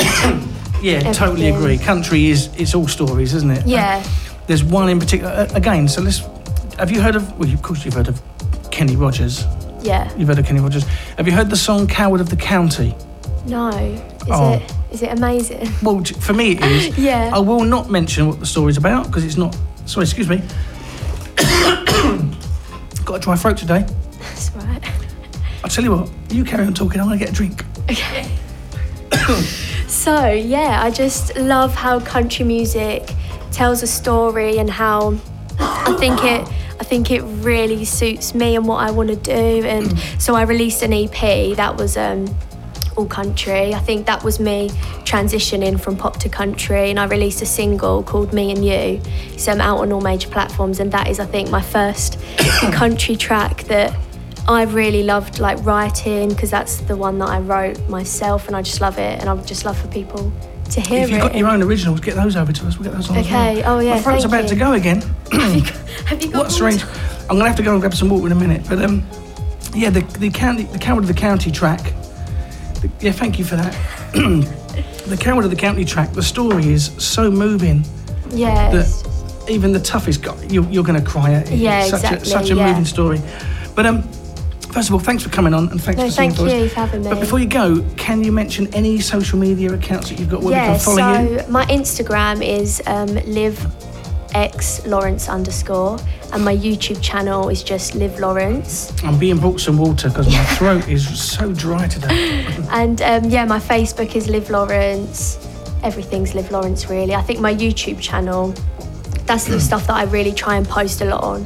yeah, everything. Totally agree. Country is, it's all stories, isn't it? Yeah. Like, there's one in particular, uh, again, so let's, have you heard of, well, of course you've heard of Kenny Rogers. Yeah. You've heard of Kenny Rogers. Have you heard the song Coward of the County? No. Is oh. it, is it amazing? Well, for me it is. Yeah. I will not mention what the story's about, because it's not, sorry, excuse me. Got a dry throat today. That's right. I'll tell you what, you carry on talking, I want to get a drink. Okay. So, yeah, I just love how country music tells a story and how I think it I think it really suits me and what I want to do. And so I released an E P that was um, all country. I think that was me transitioning from pop to country, and I released a single called Me and You. So I'm out on all major platforms, and that is, I think, my first country track that I've really loved, like, writing, because that's the one that I wrote myself, and I just love it, and I would just love for people to hear it. If you've got it. Your own originals, get those over to us. We'll get those on. Okay. Well. Oh yeah. My throat's about you. To go again. have, you got, have you got? What's strange? I'm gonna have to go and grab some water in a minute. But um, yeah, the the county, the Coward of the County track. The, yeah, thank you for that. The Coward of the County track. The story is so moving. Yes. That even the toughest guy, you're, you're gonna cry at it. Yeah, it's such exactly. A, such a yeah. moving story. But um. First of all, thanks for coming on, and thanks no, for singing thank for you us. for having me. But before you go, can you mention any social media accounts that you've got where yeah, we can follow so you? Yeah, so my Instagram is um, livxlawrence underscore, and my YouTube channel is just Liv Lawrence. I'm being brought some water because my throat is so dry today. And um, yeah, my Facebook is Liv Lawrence. Everything's Liv Lawrence, really. I think my YouTube channel, that's the stuff that I really try and post a lot on,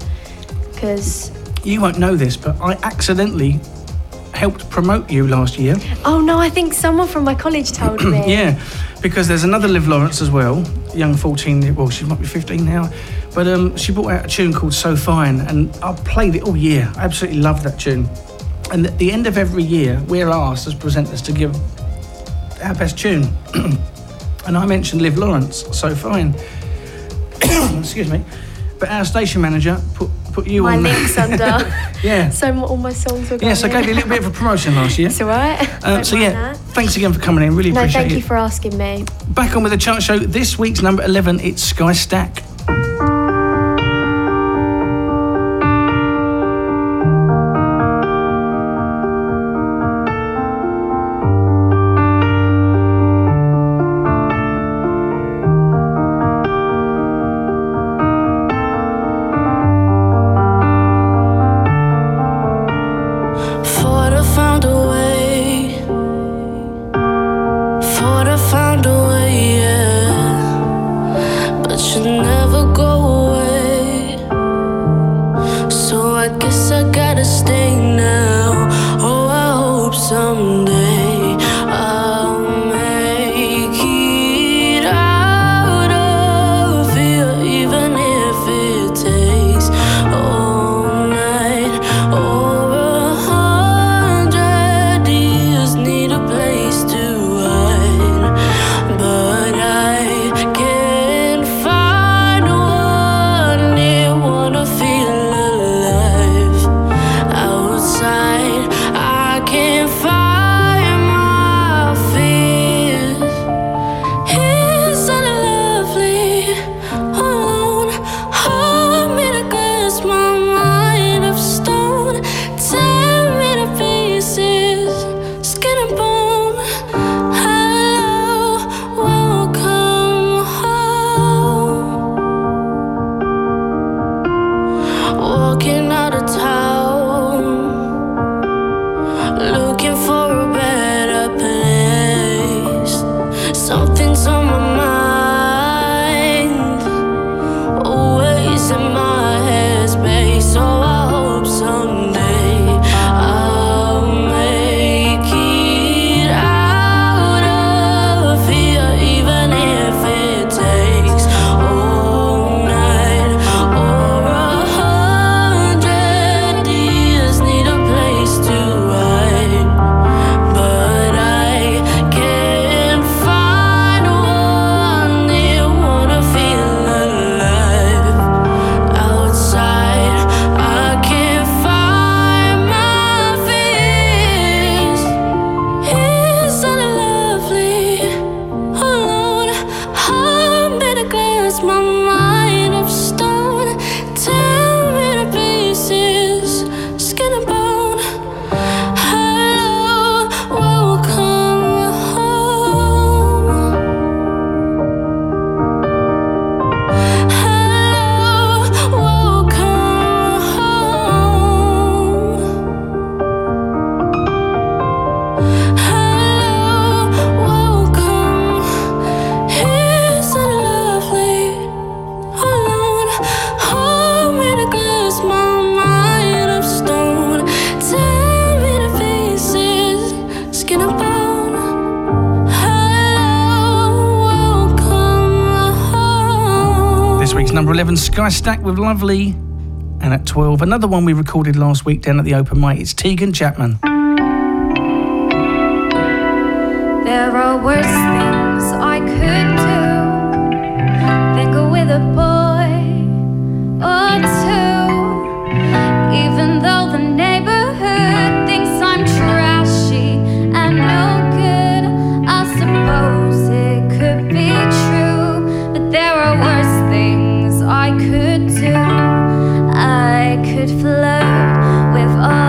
because... You won't know this, but I accidentally helped promote you last year. Oh, no, I think someone from my college told me. Yeah, because there's another Liv Lawrence as well, young fourteen, well, she might be fifteen now, but um, she brought out a tune called So Fine, and I've played it all year. I absolutely love that tune. And at the end of every year, we're asked as presenters to give our best tune. And I mentioned Liv Lawrence, So Fine. Excuse me. But our station manager put Put you my on links there. Under. Yeah. So all my songs were going. Yes, yeah, so I gave you a little bit of a promotion last year. It's all right. Um, so yeah, that. Thanks again for coming in. Really no, appreciate it. No, thank you for asking me. Back on with the chart show. This week's number eleven, it's Sky Stack. I gotta stay now. Oh, I hope someday I six, number eleven, Sky Stack with Lovely. And at twelve, another one we recorded last week down at the open mic. It's Tegan Chapman. There are worse things I could do than go with a boy or two, even though the neighborhood thinks I'm trashy and no good. I suppose it could be true, but there are worse things I could do. I could flirt with all.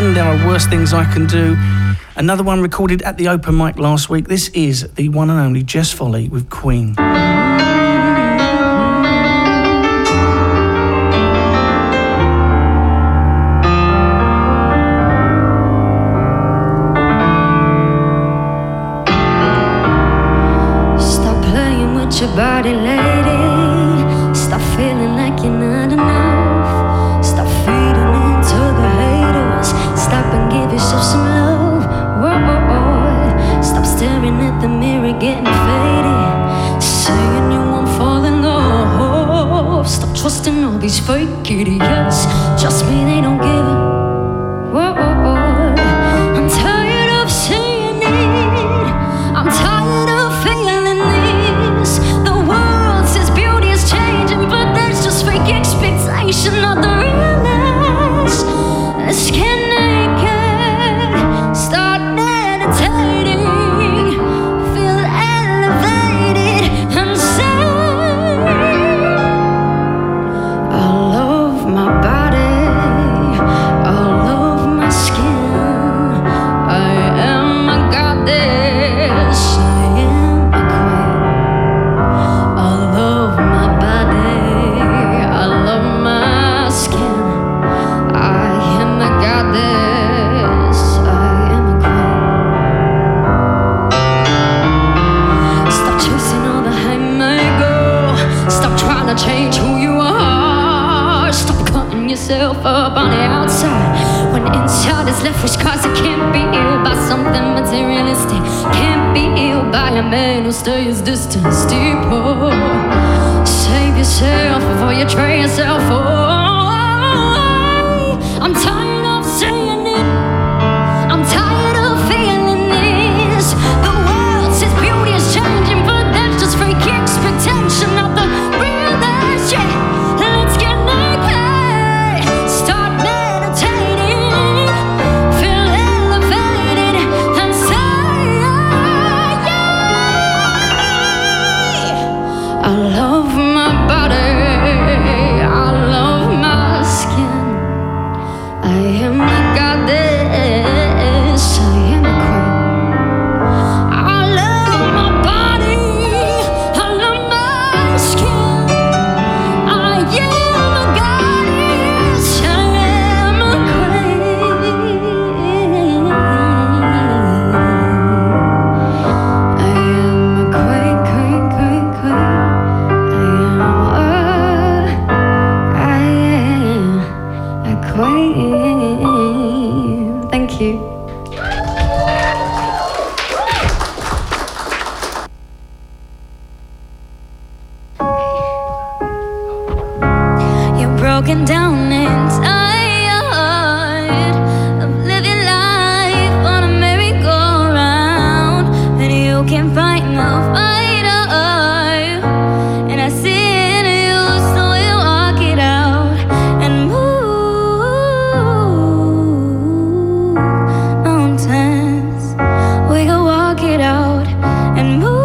There are worse things I can do. Another one recorded at the open mic last week. This is the one and only Jess Folley with Queen. Stop playing with your body, lady. Stop feeling like you're not enough. Stop feeding into the haters. Stop and give yourself some love. Whoa, whoa, whoa. Stop staring at the mirror, getting faded, saying you won't fall in love. Stop trusting all these fake idiots. Trust me, they don't give it. Whoa, whoa, whoa. I'm tired of seeing it. I'm tired of feeling this. The world says beauty is changing, but that's just fake expectation, not the realness. Let's get naked, start meditating, feel elevated and sane. I love my body, I love my skin. I am a goddess, I am a queen. I love my body, I love my skin. I I am a goddess, I am a queen. Stop chasing all the high may go. Stop trying to change who you are. Stop cutting yourself up on the outside when inside is left with scars. You can't be healed by something materialistic. Can't be healed by a man who stays distant, steeple. Save yourself before you trade yourself for. I'm tired of saying it. I'm tired of feeling this. The world says beauty is changing, but that's just fake expectation, not the realness. Yeah, let's get naked, start meditating, feel elevated and say, I love my body. I broken down and tired of living life on a merry-go-round, and you can't fight no fighter, and I see it in you, so you walk it out and move mountains. We go walk it out and move.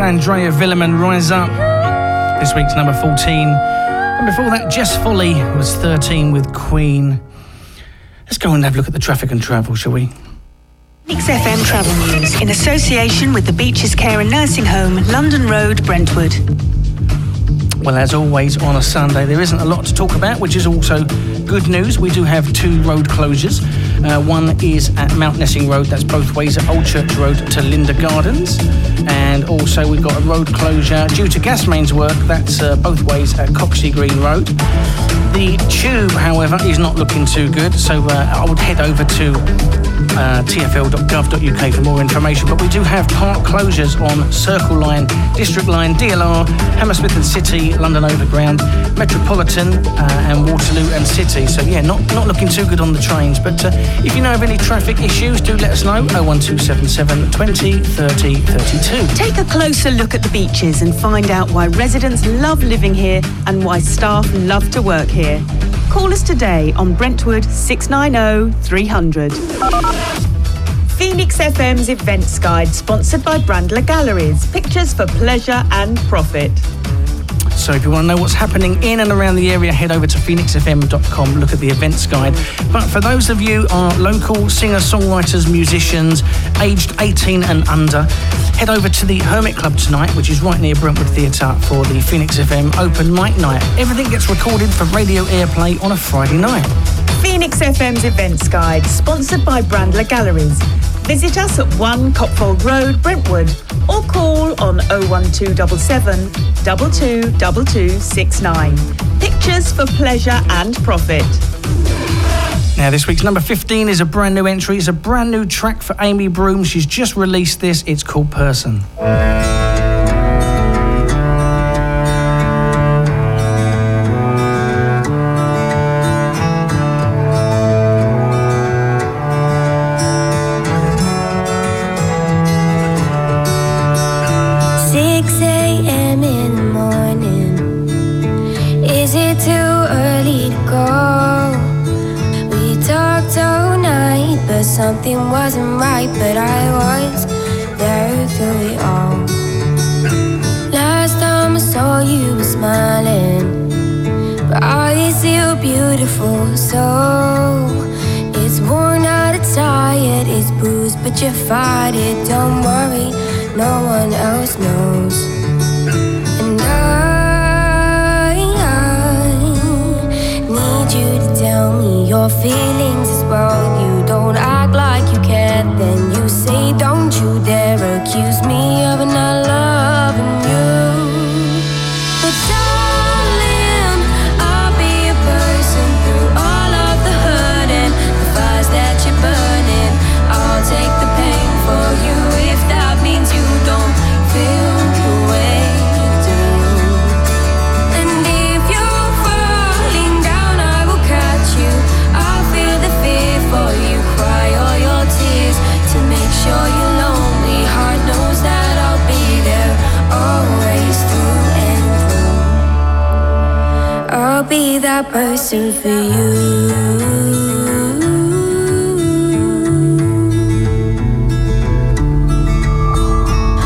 Andrea Villeman, Rise Up, this week's number fourteen. And before that, Jess Folley was thirteen with Queen. Let's go and have a look at the traffic and travel, shall we? Phoenix F M Travel News, in association with the Beaches Care and Nursing Home, London Road, Brentwood. Well, as always, on a Sunday, there isn't a lot to talk about, which is also good news. We do have two road closures. Uh, one is at Mount Nessing Road, that's both ways at Old Church Road to Linda Gardens. And also we've got a road closure due to gas mains work, that's uh, both ways at Coxey Green Road. The tube, however, is not looking too good, so uh, I would head over to uh, t f l dot gov dot u k for more information. But we do have park closures on Circle Line, District Line, D L R, Hammersmith and City, London Overground, Metropolitan uh, and Waterloo and City. So yeah, not, not looking too good on the trains, but uh, if you know of any traffic issues, do let us know. oh one two seven seven, two oh, three oh, three two. Take a closer look at the beaches and find out why residents love living here and why staff love to work here. Call us today on Brentwood six nine oh, three hundred. Phoenix F M's Events Guide, sponsored by Brandler Galleries. Pictures for pleasure and profit. So if you want to know what's happening in and around the area, head over to phoenix f m dot com, look at the events guide. But for those of you who are local singer-songwriters, musicians, aged eighteen and under, head over to the Hermit Club tonight, which is right near Brentwood Theatre, for the Phoenix F M Open Mic Night. Everything gets recorded for radio airplay on a Friday night. Phoenix F M's events guide, sponsored by Brandler Galleries. Visit us at one Copfold Road, Brentwood, or call on oh one two seven seven, two two two two six nine. Pictures for pleasure and profit. Now, this week's number fifteen is a brand new entry. It's a brand new track for Aimee Broom. She's just released this. It's called Person. six a.m. in the morning. Is it too early to go? Talked all night, but something wasn't right. But I was there through it all. Last time I saw you was smiling, but all is still beautiful. So it's worn out, it's tired, it's bruised, but you fight it. Don't worry, no one else knows. And I, I need you to tell me your feelings as well. You don't act like you care, then you say, don't you dare accuse me of not loving you. But darling, I'll be a person through all of the hurt and the fires that you're burning. I'll take the pain for you if that means you don't feel the way you do. And if you're falling down, I will catch you. For you cry all your tears to make sure your lonely heart knows that I'll be there always through and through. I'll be that person for you.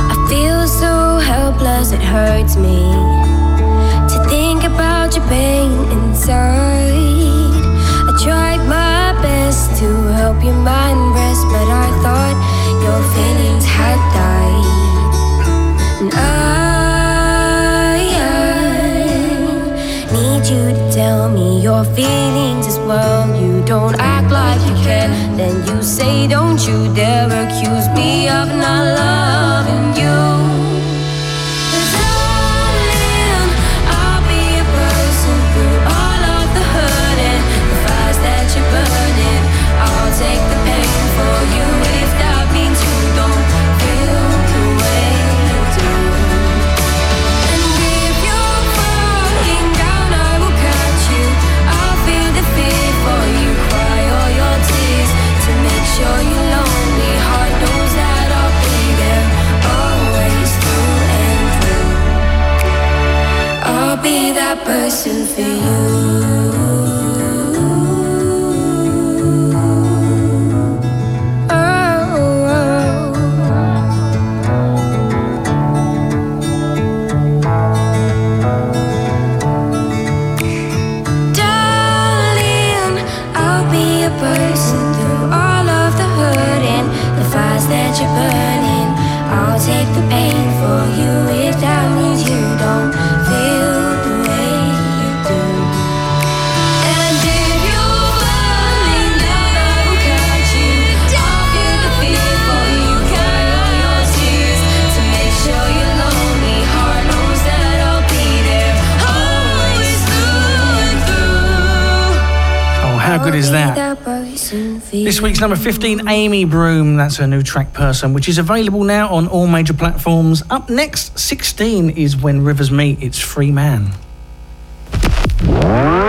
I feel so helpless, it hurts me to think about your pain inside. I tried my to help your mind rest, but I thought your feelings had died. And I, I need you to tell me your feelings as well. You don't act like you care, then you say, don't you dare accuse me of not loving you. Take the pain for you if that means you don't feel the way you do. And if you're falling down, I will catch you. I'll feel the fear for you, cry all your tears to make sure your lonely heart knows that I'll be there always through and through. I'll be that person for you. You're burning. I'll take the pain for you if that means you don't feel the way you do. And if you're falling down, I will catch you. I'll feel the fear for you, cry all your tears to make sure your lonely heart knows that I'll be there always through and through. Oh, how good is that? This week's number fifteen, Aimee Broom. That's her new track, Person, which is available now on all major platforms. Up next, sixteen is When Rivers Meet. It's Free Man. Yeah.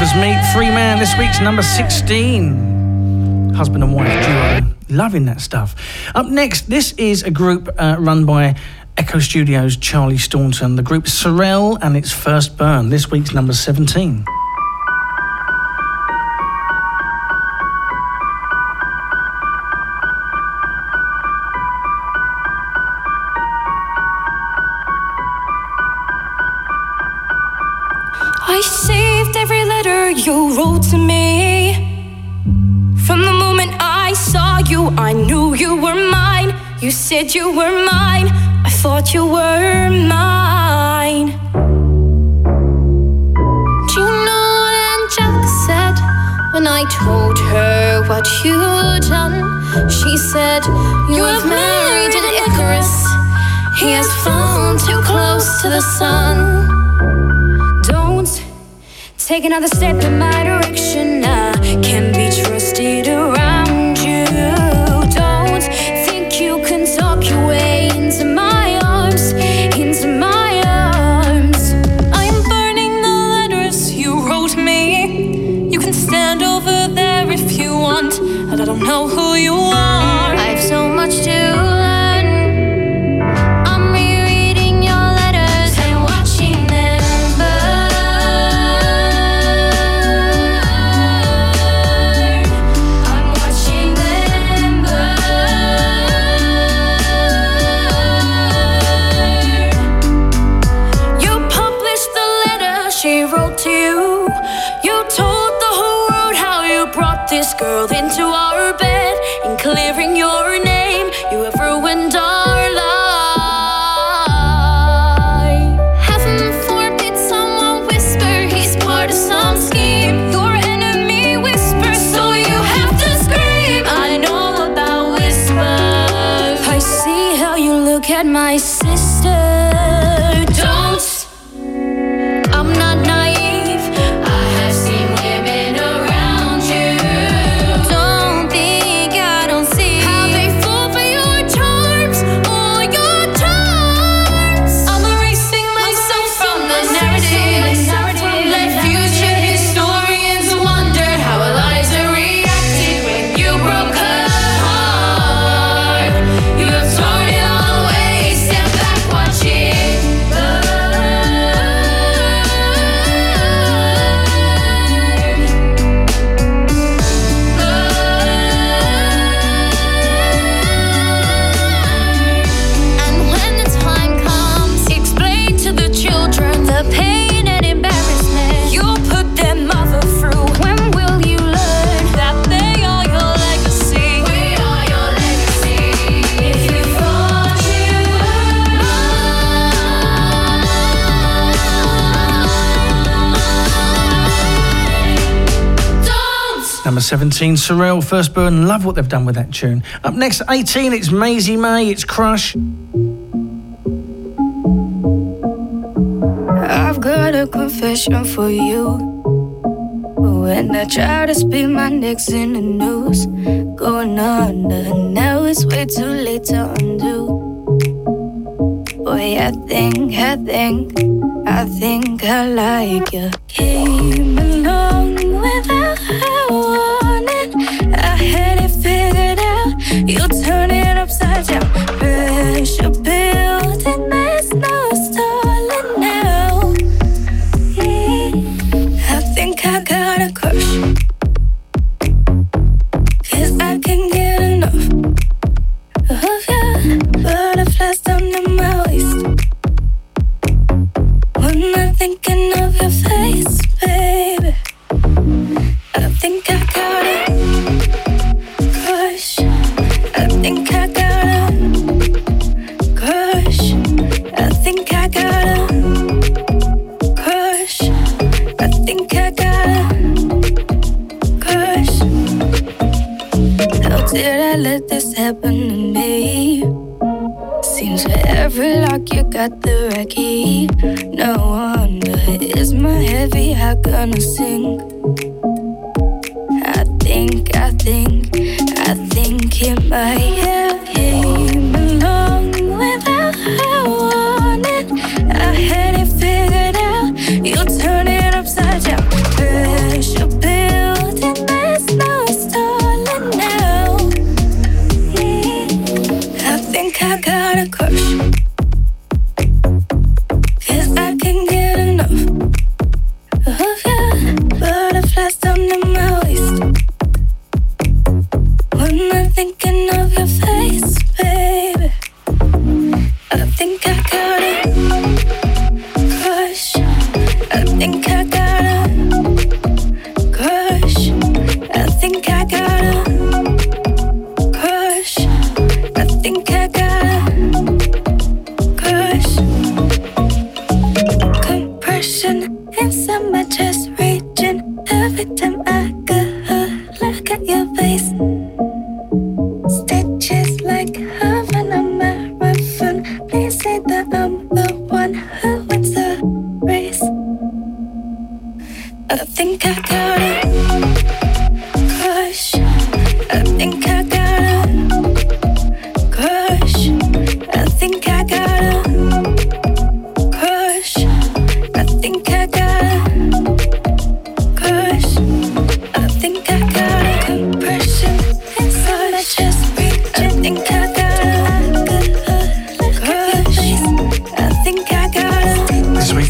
with us, mate. Free Man, this week's number sixteen. Husband and wife duo. Loving that stuff. Up next, this is a group uh, run by Echo Studios' Charlie Staunton. The group Sorelle and its First Burn. This week's number seventeen. I saved every letter you wrote to me. From the moment I saw you, I knew you were mine. You said you were mine, I thought you were mine. Do you know what Angelica said when I told her what you'd done? She said, you have married an Icarus. He has flown too close to the sun. Take another step in my direction. I can't be trusted around you. Don't think you can talk your way into my arms, into my arms. I'm burning the letters you wrote me. You can stand over there if you want, but I don't know who you are. I have so much to girl into our bed and clearing your name. You have ruined our life. Heaven forbid someone whisper he's part of some scheme. Your enemy whispers, so you have to scream. I know about whispers. I see how you look at my sister. Don't, I'm not naive. seventeen, Sorelle, First Burn. Love what they've done with that tune. Up next, eighteen, it's Maisie Mae, it's Crush. I've got a confession for you. When I try to spin my neck's in the news, going under, now it's way too late to undo. Boy, I think, I think, I think I like you. Came along without you turn it upside down. Pressure building, there's no stalling now. I think I got a crush, 'cause I can't get enough of you. Butterflies down to my waist when I'm thinking of your face, baby. I think I got it. I think I got a crush. I think I got a crush. I think I got a crush. How did I let this happen to me? Seems for every lock you got the right key. No wonder is my heavy heart gonna sink. I think, I think, I think it might have came along without a warning. I had it figured out. You turn it upside down.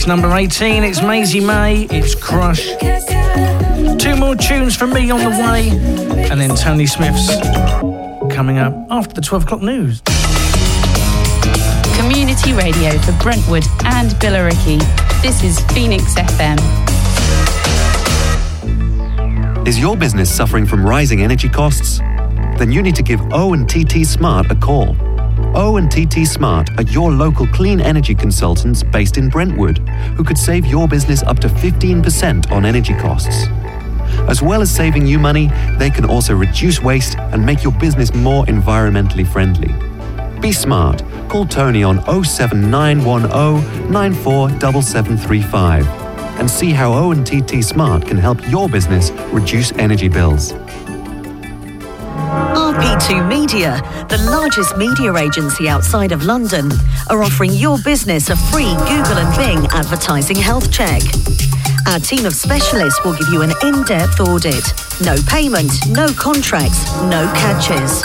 Number eighteen, it's Maisie Mae, it's Crush. Two more tunes from me on the way, and then Tony Smith's coming up after the twelve o'clock news. Community radio for Brentwood and Billericay. This is Phoenix F M. Is your business suffering from rising energy costs? Then you need to give O and T Smart a call. O and T Smart are your local clean energy consultants based in Brentwood, who could save your business up to fifteen percent on energy costs. As well as saving you money, they can also reduce waste and make your business more environmentally friendly. Be smart. Call Tony on oh seven nine one oh nine four seven seven three five and see how O and T Smart can help your business reduce energy bills. R P two Media, the largest media agency outside of London, are offering your business a free Google and Bing advertising health check. Our team of specialists will give you an in-depth audit. No payment, no contracts, no catches.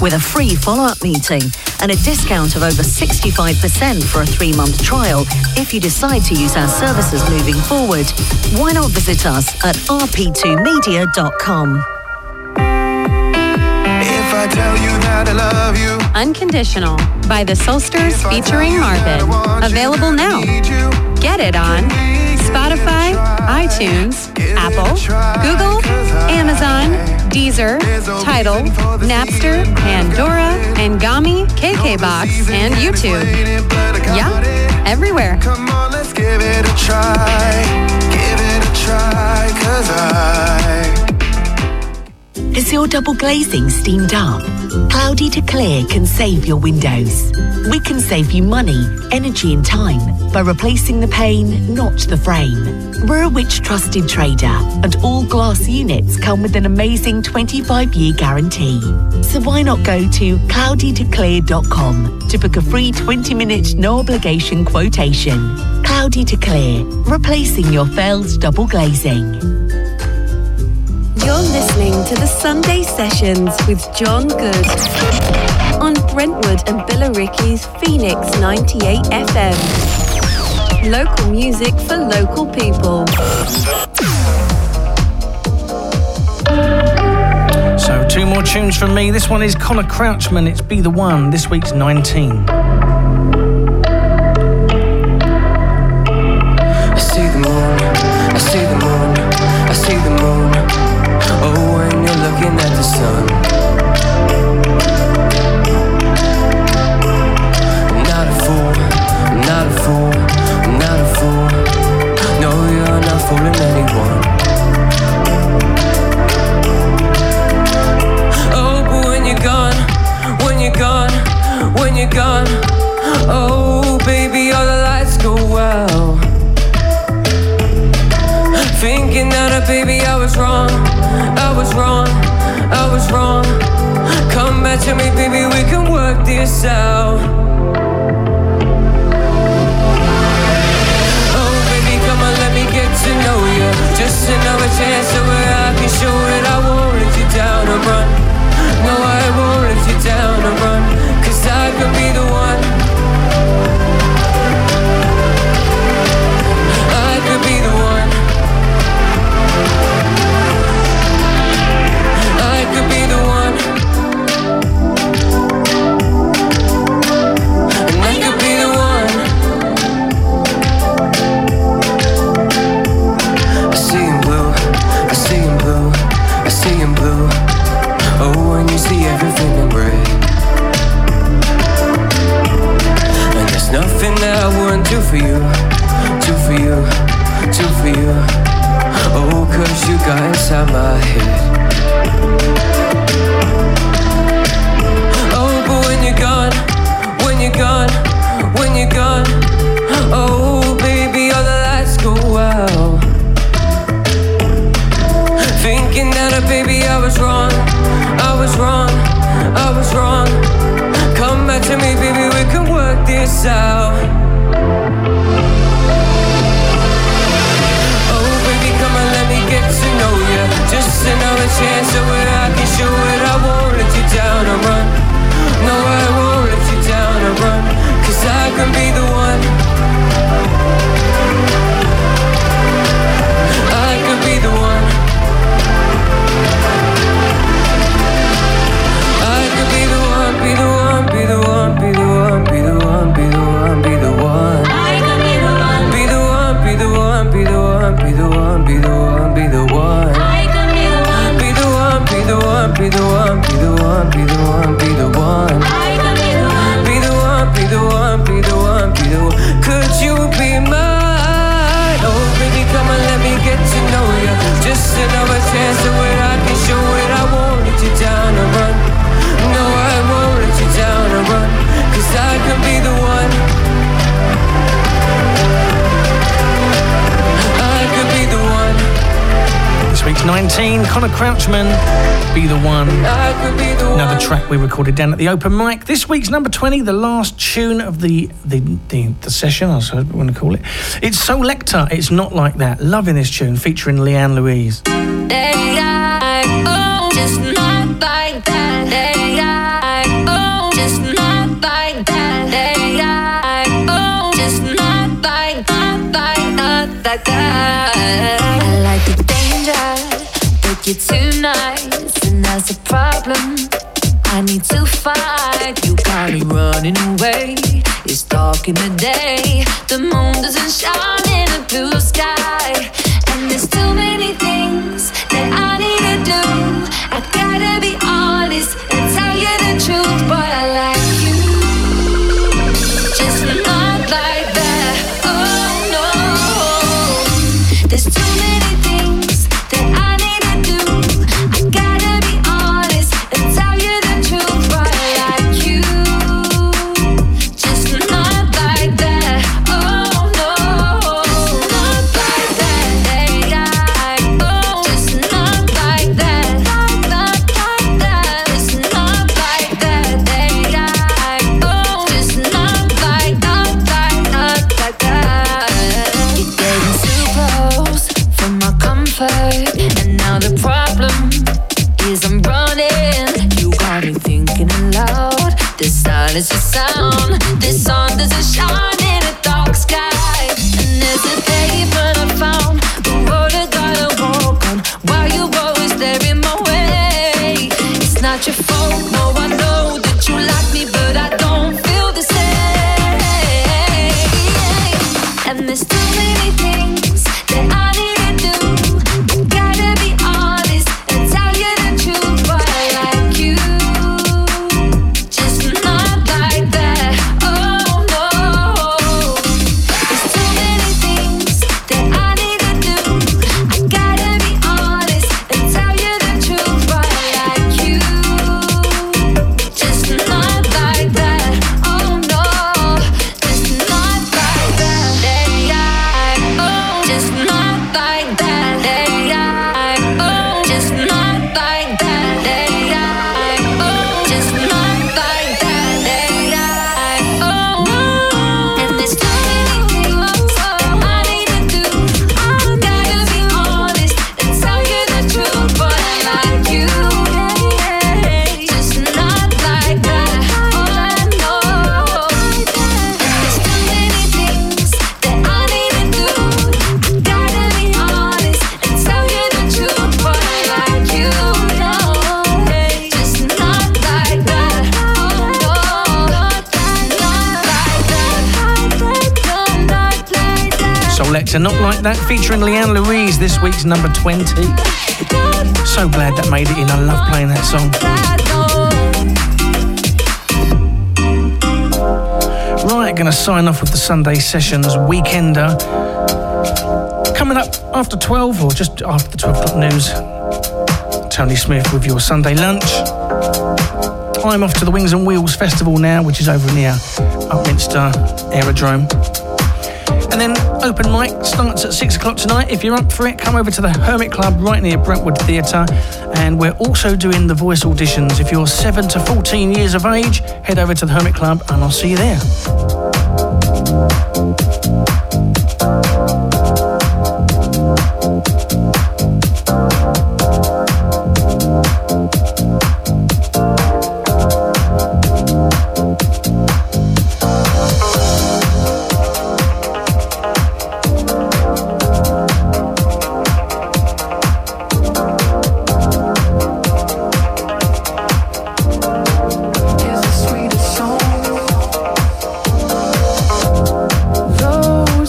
With a free follow-up meeting and a discount of over sixty-five percent for a three-month trial, if you decide to use our services moving forward, why not visit us at r p two media dot com. I tell you that I love you. Unconditional by the Soulsters featuring Marvin. Available now. Get it on Spotify, iTunes, Apple, Google, Amazon, Deezer, Tidal, Napster, Pandora, Ngami, KKBox, and YouTube. Yeah, everywhere. Come on, let's give it a try. Give it a try, cause I... Is your double glazing steamed up? Cloudy to Clear can save your windows. We can save you money, energy and time by replacing the pane, not the frame. We're a Which trusted trader, and all glass units come with an amazing twenty-five year guarantee. So why not go to cloudy to clear dot com to book a free twenty minute no obligation quotation. Cloudy to Clear, replacing your failed double glazing. You're listening to the Sunday Sessions with John Good on Brentwood and Billericay's Phoenix ninety-eight F M. Local music for local people. So two more tunes from me. This one is Connor Crouchman. It's Be The One, this week's nineteen. I see the moon, I see the moon, I see the moon. Oh, when you're looking at the sun, I'm not a fool, I'm not a fool, I'm not a fool. No, you're not fooling anyone. Oh, but when you're gone, when you're gone, when you're gone, oh, baby, all the lights go out. Thinking that, oh, baby, I was wrong, I was wrong, I was wrong. Come back to me, baby, we can work this out. Oh, baby, come on, let me get to know you. Just another chance so where I can show that I won't let you down or run. No, I won't let you down or run, cause I could be the one. I could be the one. I could be the one. And I could be the one. for you. Oh, cause you got inside my head. Oh, but when you're gone, when you're gone, when you're gone, oh, baby, all the lights go out. Thinking that, oh, baby, I was wrong, I was wrong, I was wrong. Come back to me, baby, we can work this out. To know you, just another chance of where I can show it. I won't let you down, I run. No, I won't let you down, I run. Cause I can be the one, I can be the one, I can be the one, be the one, be the one, be the one, be the one, be the one, be the one. I can be the one, be the one, be the one, be the one, be the one, be the one. Be the one. I can be the one. Be the one. Be the one. Be the one. Be the one. Be the one. Be the one. I can be the one. Be the one. Be the one. Be the one. Be the one. Could you be mine? Oh, baby, come on, let me get to know you. Just another chance of where I can show it. I won't let you down and run. No, I won't let you down and run. Cause I can be the one. I can be the one. This week's nineteen, Connor Crouchman, Be The One. Another track we recorded down at the open mic. This week's number twenty, the last tune of the the, the, the session, I suppose we want to call it. It's Selector, It's Not Like That. Loving this tune, featuring Leanne Louise. They got, oh, just not like that. They got, oh, just not like that. They got, oh, just not like that, like not like that. I like the you're too nice, and that's a problem. I need to fight. You got me running away. It's dark in the day. The moon doesn't shine in a blue sky. And there's too many things that I need to do. I gotta be honest and tell you the truth. But I like you, just not like that. Oh no, there's too many things that I it's a sound. This song doesn't shine in a dark sky. And there's a pavement I found, the road I gotta walk on, while you always there in my way. It's not your fault, no, I know that you like me, but I don't feel the same. And there's too many things that I need to do. I gotta be honest and tell you the truth. But I like you, Not Like That, featuring Leanne Louise, this week's number twenty. So glad that made it in. I love playing that song. Right, going to sign off with the Sunday Sessions Weekender. coming up after twelve, or just after the twelve o'clock news, Tony Smith with your Sunday lunch. I'm off to the Wings and Wheels Festival now, which is over near Upminster Aerodrome. And then open mic starts at six o'clock tonight. If you're up for it, come over to the Hermit Club right near Brentwood Theatre. And we're also doing the voice auditions. If you're seven to fourteen years of age, head over to the Hermit Club and I'll see you there. Though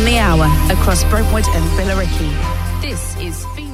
on the hour across Brentwood and Billericay. This is Phoenix